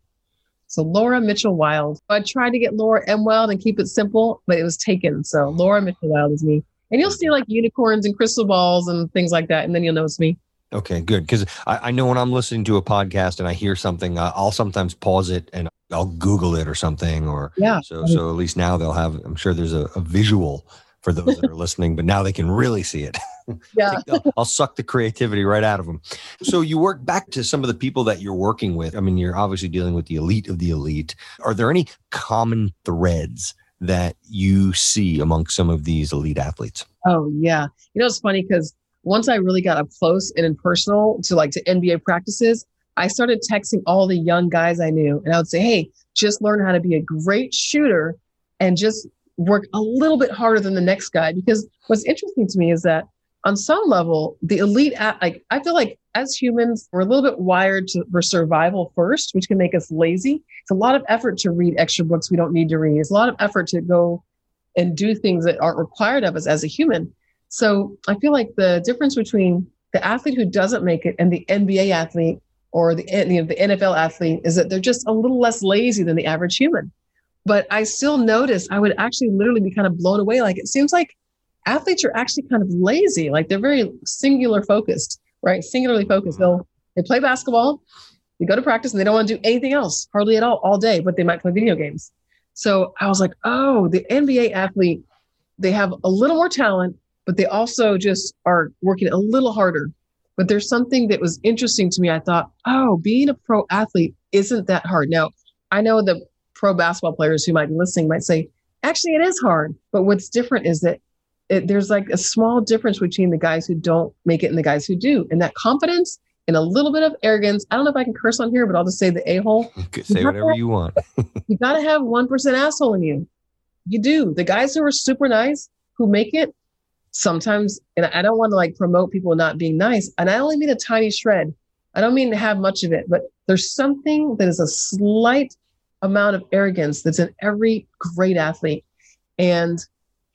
So Laura Mitchell Wilde. I tried to get Laura M. Wilde and keep it simple, but it was taken. So Laura Mitchell Wilde is me. And you'll see like unicorns and crystal balls and things like that. And then you'll know it's me. Okay, good. Because I know when I'm listening to a podcast and I hear something, I'll sometimes pause it and I'll Google it or something. Or So at least now they'll have, I'm sure there's a visual for those that are listening, but now they can really see it. Yeah. I'll suck the creativity right out of them. So you work back to some of the people that you're working with. I mean, you're obviously dealing with the elite of the elite. Are there any common threads that you see amongst some of these elite athletes? Oh, yeah. It's funny because once I really got up close and personal to NBA practices, I started texting all the young guys I knew. And I would say, hey, just learn how to be a great shooter and just work a little bit harder than the next guy. Because what's interesting to me is that on some level, the elite, I feel like as humans, we're a little bit wired for survival first, which can make us lazy. It's a lot of effort to read extra books we don't need to read. It's a lot of effort to go and do things that aren't required of us as a human. So I feel like the difference between the athlete who doesn't make it and the NBA athlete or the NFL athlete is that they're just a little less lazy than the average human. But I still notice I would actually literally be kind of blown away. Like, it seems like athletes are actually kind of lazy. Like, they're very singularly focused. They play basketball, they go to practice, and they don't want to do anything else, hardly at all day, but they might play video games. So I was like, oh, the NBA athlete, they have a little more talent, but they also just are working a little harder. But there's something that was interesting to me. I thought, oh, being a pro athlete isn't that hard. Now, I know the pro basketball players who might be listening might say, actually, it is hard. But what's different is that there's like a small difference between the guys who don't make it and the guys who do. And that confidence and a little bit of arrogance. I don't know if I can curse on here, but I'll just say the a-hole. You could say whatever you want. You got to have 1% asshole in you. You do. The guys who are super nice, who make it, sometimes, and I don't want to promote people not being nice. And I only mean a tiny shred. I don't mean to have much of it, but there's something that is a slight amount of arrogance that's in every great athlete. And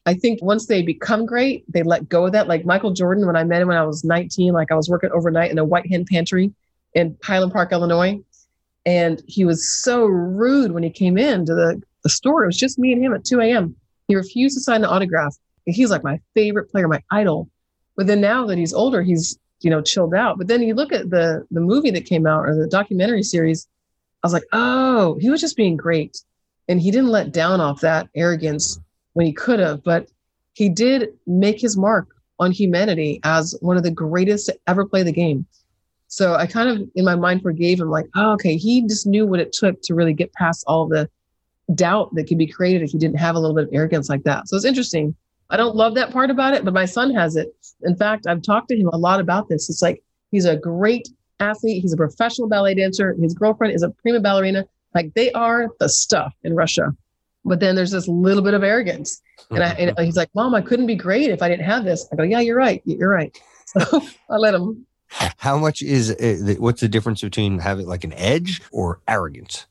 I think once they become great, they let go of that. Like Michael Jordan, when I met him when I was 19, I was working overnight in a White Hen Pantry in Highland Park, Illinois. And he was so rude when he came in to the store. It was just me and him at 2 a.m. He refused to sign the autograph. He's like my favorite player, my idol. But then now that he's older, he's, you know, chilled out. But then you look at the movie that came out, or the documentary series, I was like, oh, he was just being great. And he didn't let down off that arrogance when he could have, but he did make his mark on humanity as one of the greatest to ever play the game. So I kind of, in my mind, forgave him, like, oh, okay, he just knew what it took to really get past all the doubt that could be created if he didn't have a little bit of arrogance like that. So it's interesting. I don't love that part about it, but my son has it. In fact, I've talked to him a lot about this. It's like, he's a great athlete. He's a professional ballet dancer. His girlfriend is a prima ballerina. Like, they are the stuff in Russia. But then there's this little bit of arrogance. And he's like, Mom, I couldn't be great if I didn't have this. I go, yeah, you're right. You're right. So I let him. How much is it? What's the difference between having like an edge or arrogance?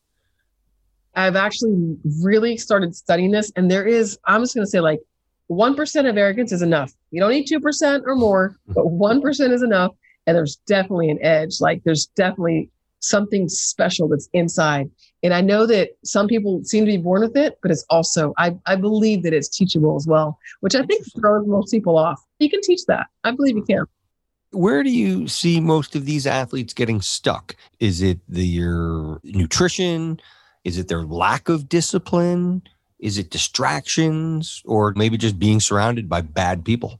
I've actually really started studying this. And there is, I'm just going to say, like, 1% of arrogance is enough. You don't need 2% or more, but 1% is enough. And there's definitely an edge. Like, there's definitely something special that's inside. And I know that some people seem to be born with it, but it's also, I believe that it's teachable as well, which I think throws most people off. You can teach that. I believe you can. Where do you see most of these athletes getting stuck? Is it their nutrition? Is it their lack of discipline? Is it distractions, or maybe just being surrounded by bad people?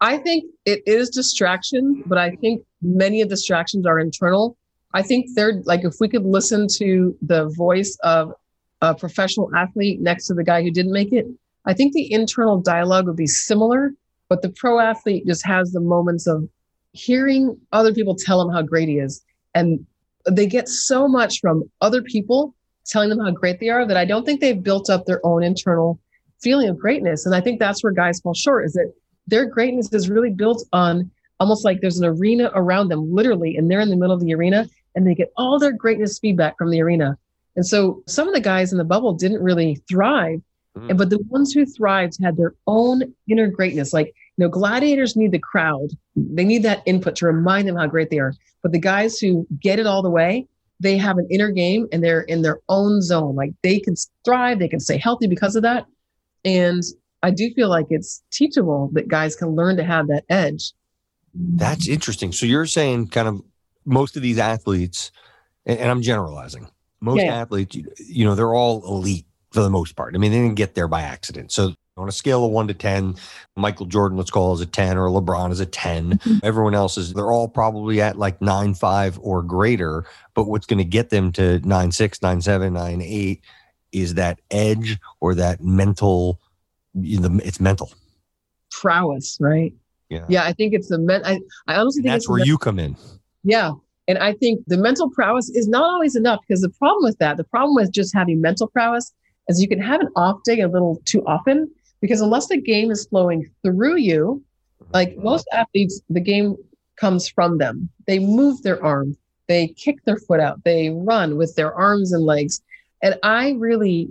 I think it is distraction, but I think many of distractions are internal. I think they're like, if we could listen to the voice of a professional athlete next to the guy who didn't make it, I think the internal dialogue would be similar, but the pro athlete just has the moments of hearing other people tell him how great he is. And they get so much from other people telling them how great they are that I don't think they've built up their own internal feeling of greatness. And I think that's where guys fall short, is that their greatness is really built on almost like there's an arena around them, literally, and they're in the middle of the arena, and they get all their greatness feedback from the arena. And so some of the guys in the bubble didn't really thrive, but the ones who thrived had their own inner greatness. Like, you know, gladiators need the crowd. They need that input to remind them how great they are. But the guys who get it all the way, they have an inner game and they're in their own zone. Like, they can thrive, they can stay healthy because of that. And I do feel like it's teachable that guys can learn to have that edge. That's interesting. So you're saying kind of most of these athletes, and I'm generalizing, most athletes, you know, they're all elite for the most part. I mean, they didn't get there by accident. So on a scale of 1 to 10, Michael Jordan, let's call, is a 10, or LeBron is a 10. Everyone else is, they're all probably at like 9.5 or greater. But what's going to get them to 9.6, 9.7, 9.8 is that edge, or that mental, it's mental prowess, right? Yeah. I think it's the I honestly think that's where you come in. Yeah. And I think the mental prowess is not always enough, because the problem with just having mental prowess is you can have an off day a little too often, because unless the game is flowing through you, like most athletes, the game comes from them. They move their arm, they kick their foot out, they run with their arms and legs. And I really,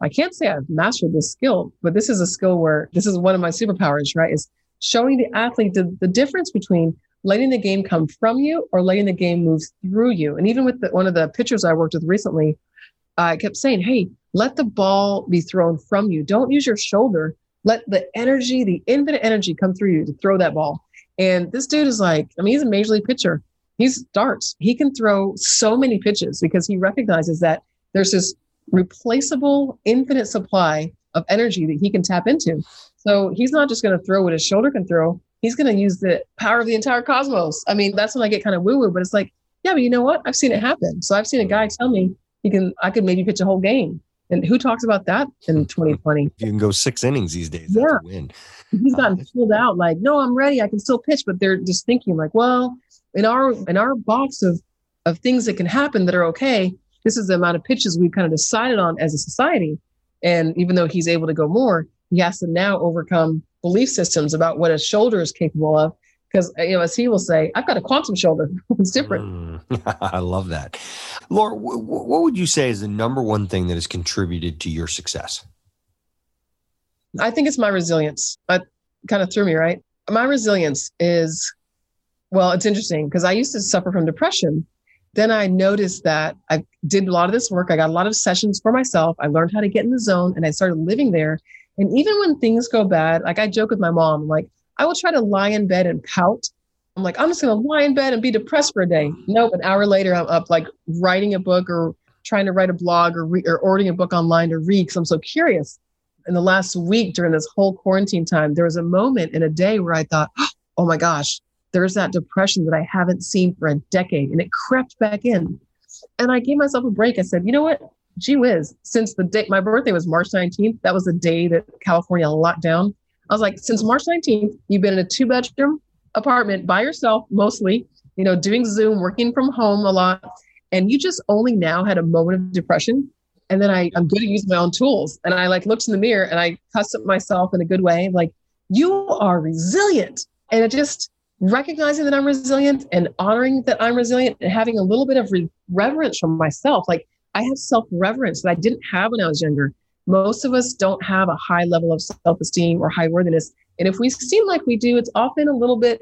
I can't say I've mastered this skill, but this is a skill where this is one of my superpowers, right? Is showing the athlete the difference between letting the game come from you or letting the game move through you. And even with one of the pitchers I worked with recently, I kept saying, hey, let the ball be thrown from you. Don't use your shoulder. Let the energy, the infinite energy, come through you to throw that ball. And this dude is like, I mean, he's a major league pitcher. He starts. He can throw so many pitches because he recognizes that there's this replaceable, infinite supply of energy that he can tap into. So he's not just going to throw what his shoulder can throw. He's going to use the power of the entire cosmos. I mean, that's when I get kind of woo-woo, but it's like, yeah, but you know what? I've seen it happen. So I've seen a guy tell me I could maybe pitch a whole game. And who talks about that in 2020? You can go 6 innings these days. Yeah. That's a win. He's gotten pulled out like, no, I'm ready. I can still pitch. But they're just thinking like, well, in our box of things that can happen that are okay, this is the amount of pitches we've kind of decided on as a society. And even though he's able to go more, he has to now overcome belief systems about what a shoulder is capable of. Because, as he will say, I've got a quantum shoulder. It's different. I love that. Laura, what would you say is the number one thing that has contributed to your success? I think it's my resilience. That kind of threw me, right? My resilience is Well, it's interesting because I used to suffer from depression. Then I noticed that I did a lot of this work. I got a lot of sessions for myself. I learned how to get in the zone and I started living there. And even when things go bad, like I joke with my mom, like I will try to lie in bed and pout. I'm like, I'm just going to lie in bed and be depressed for a day. Nope. An hour later, I'm up like writing a book or trying to write a blog or ordering a book online to read because I'm so curious. In the last week during this whole quarantine time, there was a moment in a day where I thought, oh my gosh, there's that depression that I haven't seen for a decade. And it crept back in. And I gave myself a break. I said, you know what? Gee whiz, since the day my birthday was March 19th, that was the day that California locked down. I was like, since March 19th, you've been in a 2-bedroom apartment by yourself, mostly, you know, doing Zoom, working from home a lot. And you just only now had a moment of depression. And then I'm good at using my own tools. And I like looked in the mirror and I cussed at myself in a good way. Like, you are resilient. And it just recognizing that I'm resilient and honoring that I'm resilient and having a little bit of reverence for myself. Like, I have self-reverence that I didn't have when I was younger. Most of us don't have a high level of self-esteem or high worthiness. And if we seem like we do, it's often a little bit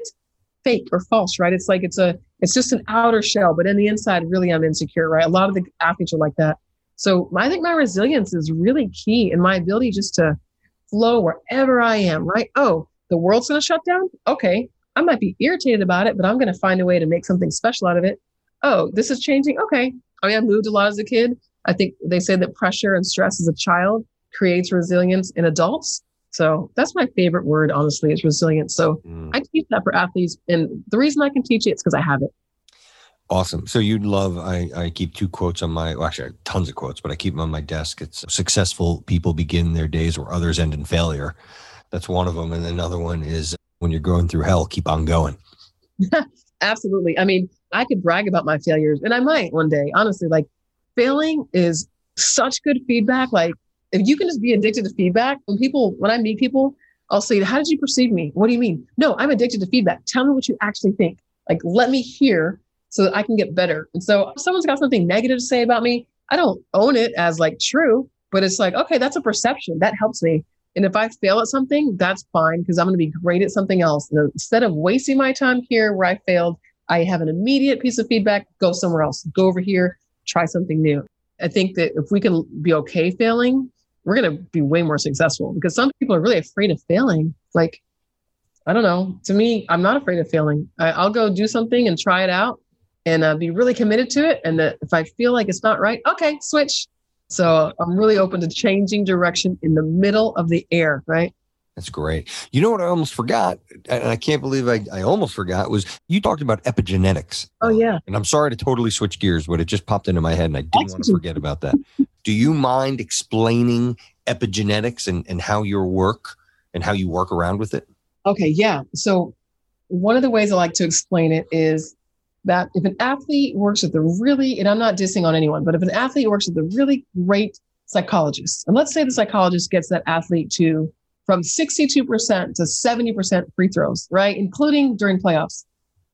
fake or false, right? It's like, it's just an outer shell, but in the inside, really, I'm insecure, right? A lot of the athletes are like that. So I think my resilience is really key and my ability just to flow wherever I am, right? Oh, the world's going to shut down. Okay. I might be irritated about it, but I'm going to find a way to make something special out of it. Oh, this is changing. Okay. I mean, I moved a lot as a kid. I think they say that pressure and stress as a child creates resilience in adults. So that's my favorite word, honestly, is resilience. So I teach that for athletes. And the reason I can teach it is because I have it. Awesome. So you'd love, I keep two quotes on my, well, actually I have tons of quotes, but I keep them on my desk. It's successful people begin their days where others end in failure. That's one of them. And another one is when you're going through hell, keep on going. Absolutely. I mean, I could brag about my failures and I might one day, honestly, like failing is such good feedback. Like if you can just be addicted to feedback, when I meet people, I'll say, how did you perceive me? What do you mean? No, I'm addicted to feedback. Tell me what you actually think. Like, let me hear so that I can get better. And so if someone's got something negative to say about me, I don't own it as like true, but it's like, okay, that's a perception. That helps me. And if I fail at something, that's fine because I'm going to be great at something else. And instead of wasting my time here where I failed, I have an immediate piece of feedback, go somewhere else, go over here, try something new. I think that if we can be okay failing, we're going to be way more successful because some people are really afraid of failing. Like, I don't know, to me, I'm not afraid of failing. I'll go do something and try it out and be really committed to it. And if I feel like it's not right, okay, switch. So I'm really open to changing direction in the middle of the air, right? That's great. You know what I almost forgot, and I can't believe I almost forgot, was you talked about epigenetics. Oh, yeah. And I'm sorry to totally switch gears, but it just popped into my head and I didn't want to forget about that. Do you mind explaining epigenetics and how your work and how you work around with it? Okay, yeah. So one of the ways I like to explain it is that if an athlete works with a really, and I'm not dissing on anyone, but if an athlete works with a really great psychologist, and let's say the psychologist gets that athlete to from 62% to 70% free throws, right? Including during playoffs.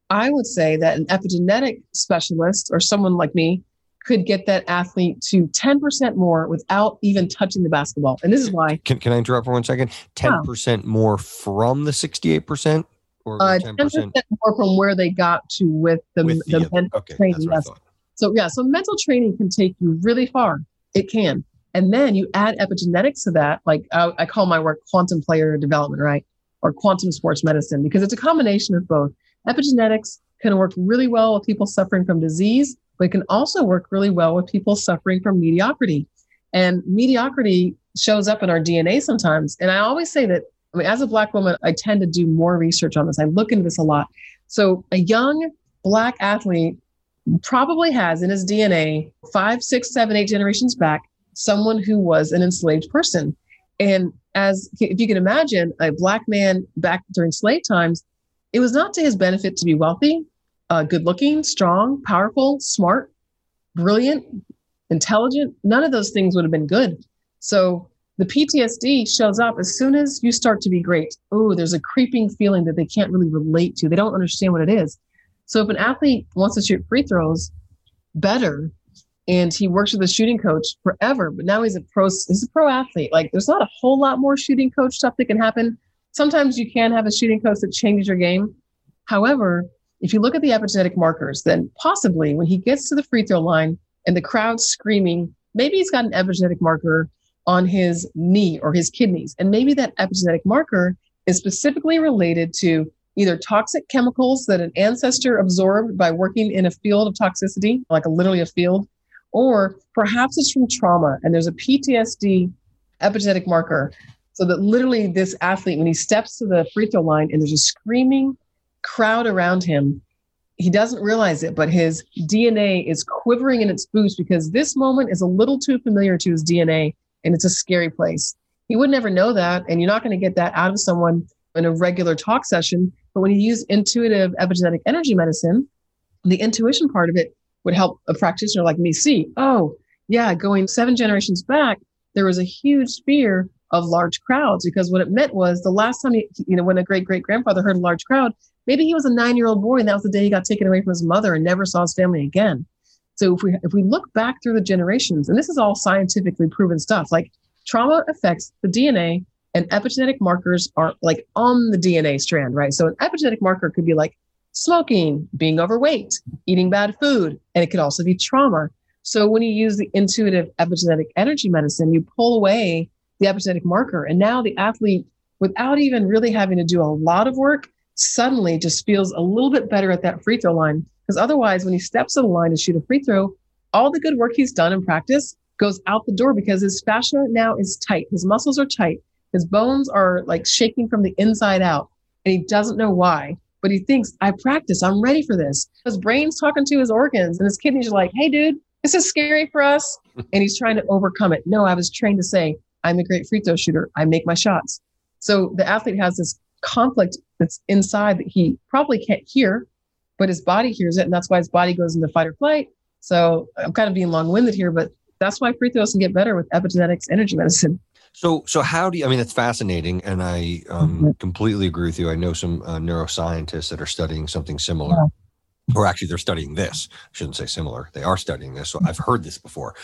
I would say that an epigenetic specialist or someone like me could get that athlete to 10% more without even touching the basketball. And this is why. Can I interrupt for 1 second? 10% more from the 68%? Or 10% more from where they got to with the mental training. So yeah, so mental training can take you really far. It can. And then you add epigenetics to that. Like I call my work quantum player development, right? Or quantum sports medicine, because it's a combination of both. Epigenetics can work really well with people suffering from disease, but it can also work really well with people suffering from mediocrity. And mediocrity shows up in our DNA sometimes. And I always say that, I mean, as a Black woman, I tend to do more research on this. I look into this a lot. So a young Black athlete probably has in his DNA 5, 6, 7, 8 generations back, someone who was an enslaved person. And as if you can imagine, a Black man back during slave times, it was not to his benefit to be wealthy, good looking, strong, powerful, smart, brilliant, intelligent. None of those things would have been good. So the PTSD shows up as soon as you start to be great. Oh, there's a creeping feeling that they can't really relate to. They don't understand what it is. So if an athlete wants to shoot free throws better and he works with a shooting coach forever, but now he's a pro athlete. Like there's not a whole lot more shooting coach stuff that can happen. Sometimes you can have a shooting coach that changes your game. However, If you look at the epigenetic markers, then possibly when he gets to the free throw line and the crowd's screaming, maybe he's got an epigenetic marker on his knee or his kidneys. And maybe that epigenetic marker is specifically related to either toxic chemicals that an ancestor absorbed by working in a field of toxicity, like literally a field, or perhaps it's from trauma. And there's a PTSD epigenetic marker. So that literally this athlete, when he steps to the free throw line and there's a screaming crowd around him, he doesn't realize it, but his DNA is quivering in its boots because this moment is a little too familiar to his DNA, and it's a scary place. He would never know that, and you're not going to get that out of someone in a regular talk session. But when you use intuitive epigenetic energy medicine, the intuition part of it would help a practitioner like me see, oh, yeah, going 7 generations back, there was a huge fear of large crowds, because what it meant was the last time, when a great-great-grandfather heard a large crowd, maybe he was a 9-year-old boy, and that was the day he got taken away from his mother and never saw his family again. So if we look back through the generations, and this is all scientifically proven stuff, like trauma affects the DNA, and epigenetic markers are like on the DNA strand, right? So an epigenetic marker could be like smoking, being overweight, eating bad food, and it could also be trauma. So when you use the intuitive epigenetic energy medicine, you pull away the epigenetic marker. And now the athlete, without even really having to do a lot of work, suddenly just feels a little bit better at that free throw line. Because otherwise, when he steps to the line to shoot a free throw, all the good work he's done in practice goes out the door because his fascia now is tight. His muscles are tight. His bones are like shaking from the inside out. And he doesn't know why, but he thinks, I practice, I'm ready for this. His brain's talking to his organs, and his kidneys are like, hey, dude, this is scary for us. And he's trying to overcome it. No, I was trained to say, I'm a great free throw shooter. I make my shots. So the athlete has this conflict that's inside that he probably can't hear, but his body hears it. And that's why his body goes into fight or flight. So I'm kind of being long-winded here, but that's why free throws can get better with epigenetics, energy medicine. So how do you, it's fascinating. And I completely agree with you. I know some neuroscientists that are studying something similar. Yeah. Or actually, they're studying this. I shouldn't say similar. They are studying this. So I've heard this before.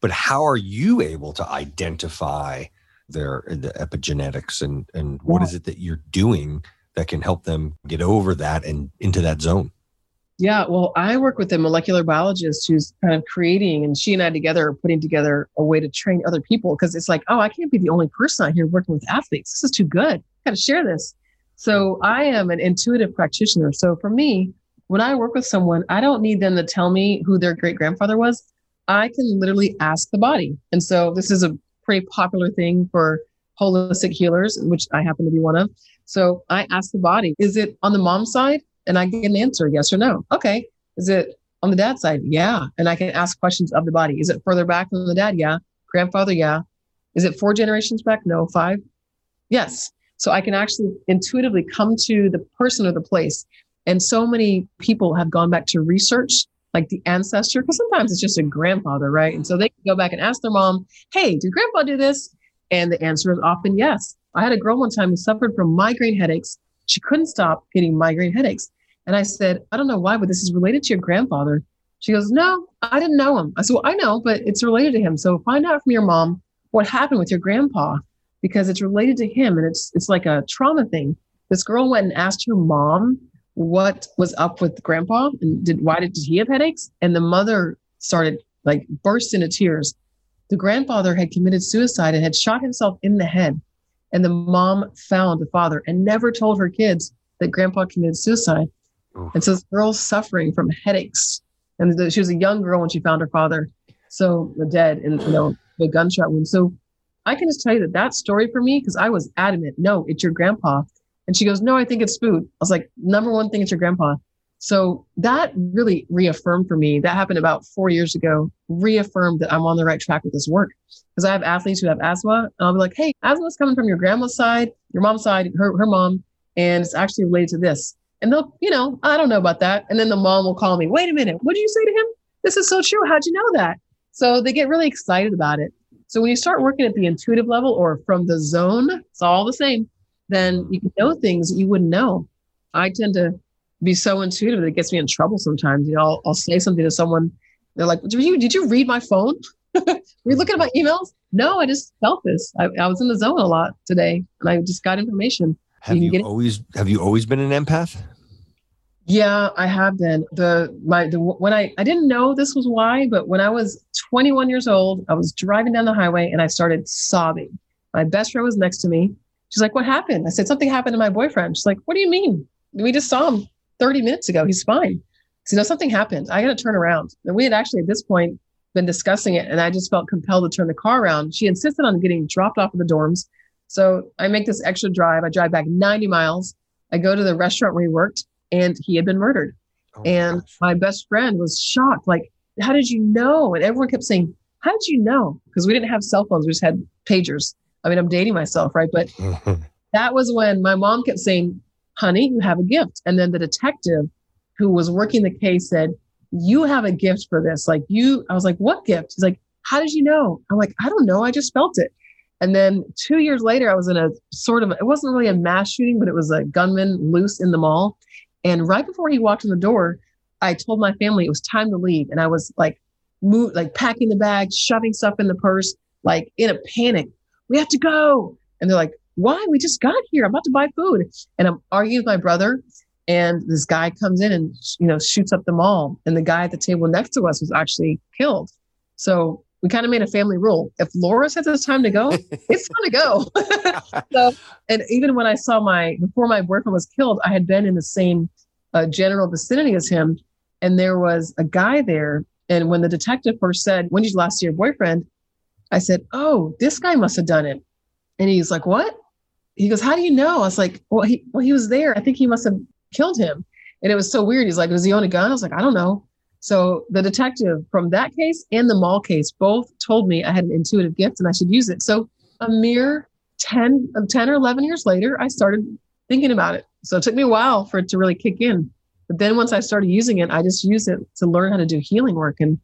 But how are you able to identify the epigenetics and what is it that you're doing that can help them get over that and into that zone? Yeah, well, I work with a molecular biologist who's kind of creating, and she and I together are putting together a way to train other people, because it's like, oh, I can't be the only person out here working with athletes. This is too good. Got to share this. So I am an intuitive practitioner. So for me, when I work with someone, I don't need them to tell me who their great-grandfather was. I can literally ask the body. And so this is a pretty popular thing for holistic healers, which I happen to be one of. So I ask the body, is it on the mom's side? And I get an answer, yes or no. Okay. Is it on the dad's side? Yeah. And I can ask questions of the body. Is it further back than the dad? Yeah. Grandfather? Yeah. Is it 4 generations back? No. 5? Yes. So I can actually intuitively come to the person or the place. And so many people have gone back to research, like the ancestor, because sometimes it's just a grandfather, right? And so they can go back and ask their mom, hey, did grandpa do this? And the answer is often yes. I had a girl one time who suffered from migraine headaches. She couldn't stop getting migraine headaches. And I said, I don't know why, but this is related to your grandfather. She goes, no, I didn't know him. I said, well, I know, but it's related to him. So find out from your mom what happened with your grandpa, because it's related to him. And it's like a trauma thing. This girl went and asked her mom what was up with grandpa, and why did he have headaches? And the mother started burst into tears. The grandfather had committed suicide and had shot himself in the head. And the mom found the father and never told her kids that grandpa committed suicide. Oof. And so this girl's suffering from headaches. And she was a young girl when she found her father. So the dead, and the gunshot wound. So I can just tell you that story for me, because I was adamant, no, it's your grandpa. And she goes, no, I think it's food. I was like, number one thing, it's your grandpa. So that really reaffirmed for me. That happened about 4 years ago, reaffirmed that I'm on the right track with this work. Because I have athletes who have asthma. And I'll be like, hey, asthma's coming from your grandma's side, your mom's side, her mom. And it's actually related to this. And they'll, I don't know about that. And then the mom will call me, wait a minute, what did you say to him? This is so true. How'd you know that? So they get really excited about it. So when you start working at the intuitive level or from the zone, it's all the same. Then you can know things that you wouldn't know. I tend to be so intuitive that it gets me in trouble sometimes. I'll say something to someone. They're like, did you read my phone? Were you looking at my emails? No, I just felt this. I was in the zone a lot today, and I just got information. Have you always been an empath? Yeah, I have been. When I didn't know this was why, but when I was 21 years old, I was driving down the highway and I started sobbing. My best friend was next to me. She's like, "What happened?" I said, "Something happened to my boyfriend." She's like, "What do you mean? We just saw him 30 minutes ago. He's fine." I said, "No, something happened. I got to turn around." And we had actually at this point been discussing it, and I just felt compelled to turn the car around. She insisted on getting dropped off at the dorms. So I make this extra drive. I drive back 90 miles. I go to the restaurant where he worked, and he had been murdered. My best friend was shocked. Like, "How did you know?" And everyone kept saying, "How did you know?" Because we didn't have cell phones. We just had pagers. I mean, I'm dating myself, right? But that was when my mom kept saying, "Honey, you have a gift." And then the detective who was working the case said, "You have a gift for this. Like you," I was like, "What gift?" He's like, "How did you know?" I'm like, "I don't know. I just felt it." And then 2 years later, I was in a sort of, it wasn't really a mass shooting, but it was a gunman loose in the mall. And right before he walked in the door, I told my family it was time to leave. And I was like, packing the bag, shoving stuff in the purse, like in a panic. "We have to go." And they're like, "Why? We just got here. I'm about to buy food." And I'm arguing with my brother. And this guy comes in and, shoots up the mall. And the guy at the table next to us was actually killed. So we kind of made a family rule. If Laura says it's time to go, it's time to go. And even when I saw before my boyfriend was killed, I had been in the same general vicinity as him. And there was a guy there. And when the detective first said, "When did you last see your boyfriend?" I said, "Oh, this guy must have done it." And he's like, "What?" He goes, "How do you know?" I was like, well, he was there. I think he must have killed him. And it was so weird. He's like, "Was he on a gun?" I was like, "I don't know." So the detective from that case and the mall case both told me I had an intuitive gift and I should use it. So a mere 10 or 11 years later, I started thinking about it. So it took me a while for it to really kick in. But then once I started using it, I just use it to learn how to do healing work. And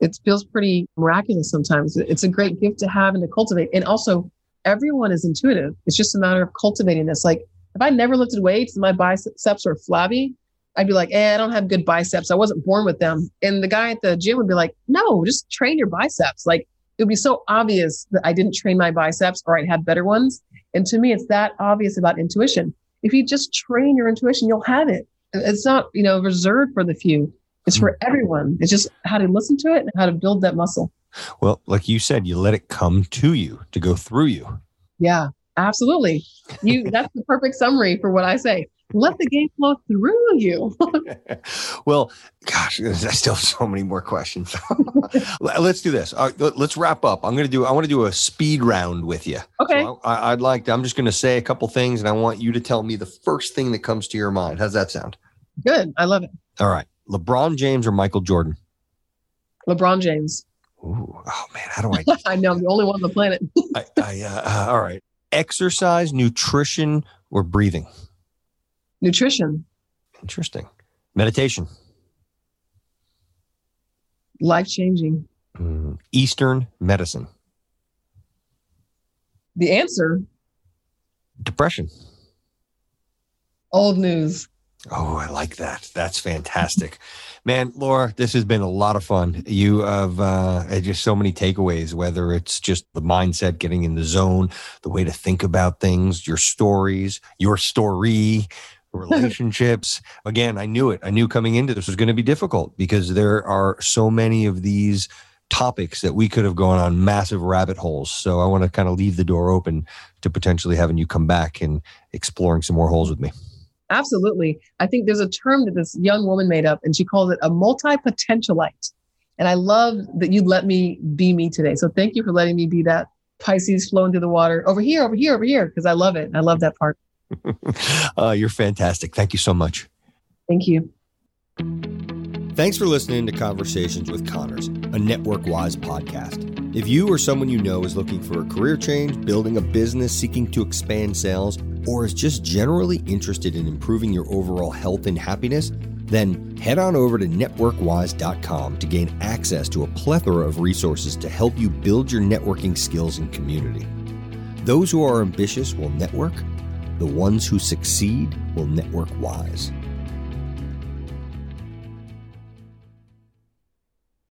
it feels pretty miraculous sometimes. It's a great gift to have and to cultivate. And also, everyone is intuitive. It's just a matter of cultivating this. Like, if I never lifted weights and my biceps were flabby, I'd be like, I don't have good biceps. I wasn't born with them. And the guy at the gym would be like, "No, just train your biceps." Like, it would be so obvious that I didn't train my biceps or I'd have better ones. And to me, it's that obvious about intuition. If you just train your intuition, you'll have it. It's not, reserved for the few. It's for everyone. It's just how to listen to it and how to build that muscle. Well, like you said, you let it come to you, to go through you. Yeah, absolutely. That's the perfect summary for what I say. Let the game flow through you. Well, gosh, I still have so many more questions. Let's do this. Let's wrap up. I want to do a speed round with you. Okay. So I'm just going to say a couple things and I want you to tell me the first thing that comes to your mind. How's that sound? Good. I love it. All right. LeBron James or Michael Jordan? LeBron James. Ooh, oh man, how do I? I know, I'm the only one on the planet. All right. Exercise, nutrition, or breathing? Nutrition. Interesting. Meditation. Life changing. Eastern medicine. The answer. Depression. Old news. Oh, I like that. That's fantastic. Man, Laura, this has been a lot of fun. You have just so many takeaways, whether it's just the mindset, getting in the zone, the way to think about things, your stories, your story, relationships. Again, I knew it. I knew coming into this was going to be difficult because there are so many of these topics that we could have gone on massive rabbit holes. So I want to kind of leave the door open to potentially having you come back and exploring some more holes with me. Absolutely. I think there's a term that this young woman made up and she calls it a multi-potentialite. And I love that you let me be me today. So thank you for letting me be that Pisces flowing through the water over here, because I love it. I love that part. You're fantastic. Thank you so much. Thank you. Thanks for listening to Conversations with Connors, a NetworkWise podcast. If you or someone you know is looking for a career change, building a business, seeking to expand sales, or is just generally interested in improving your overall health and happiness, then head on over to networkwise.com to gain access to a plethora of resources to help you build your networking skills and community. Those who are ambitious will network. The ones who succeed will network wise.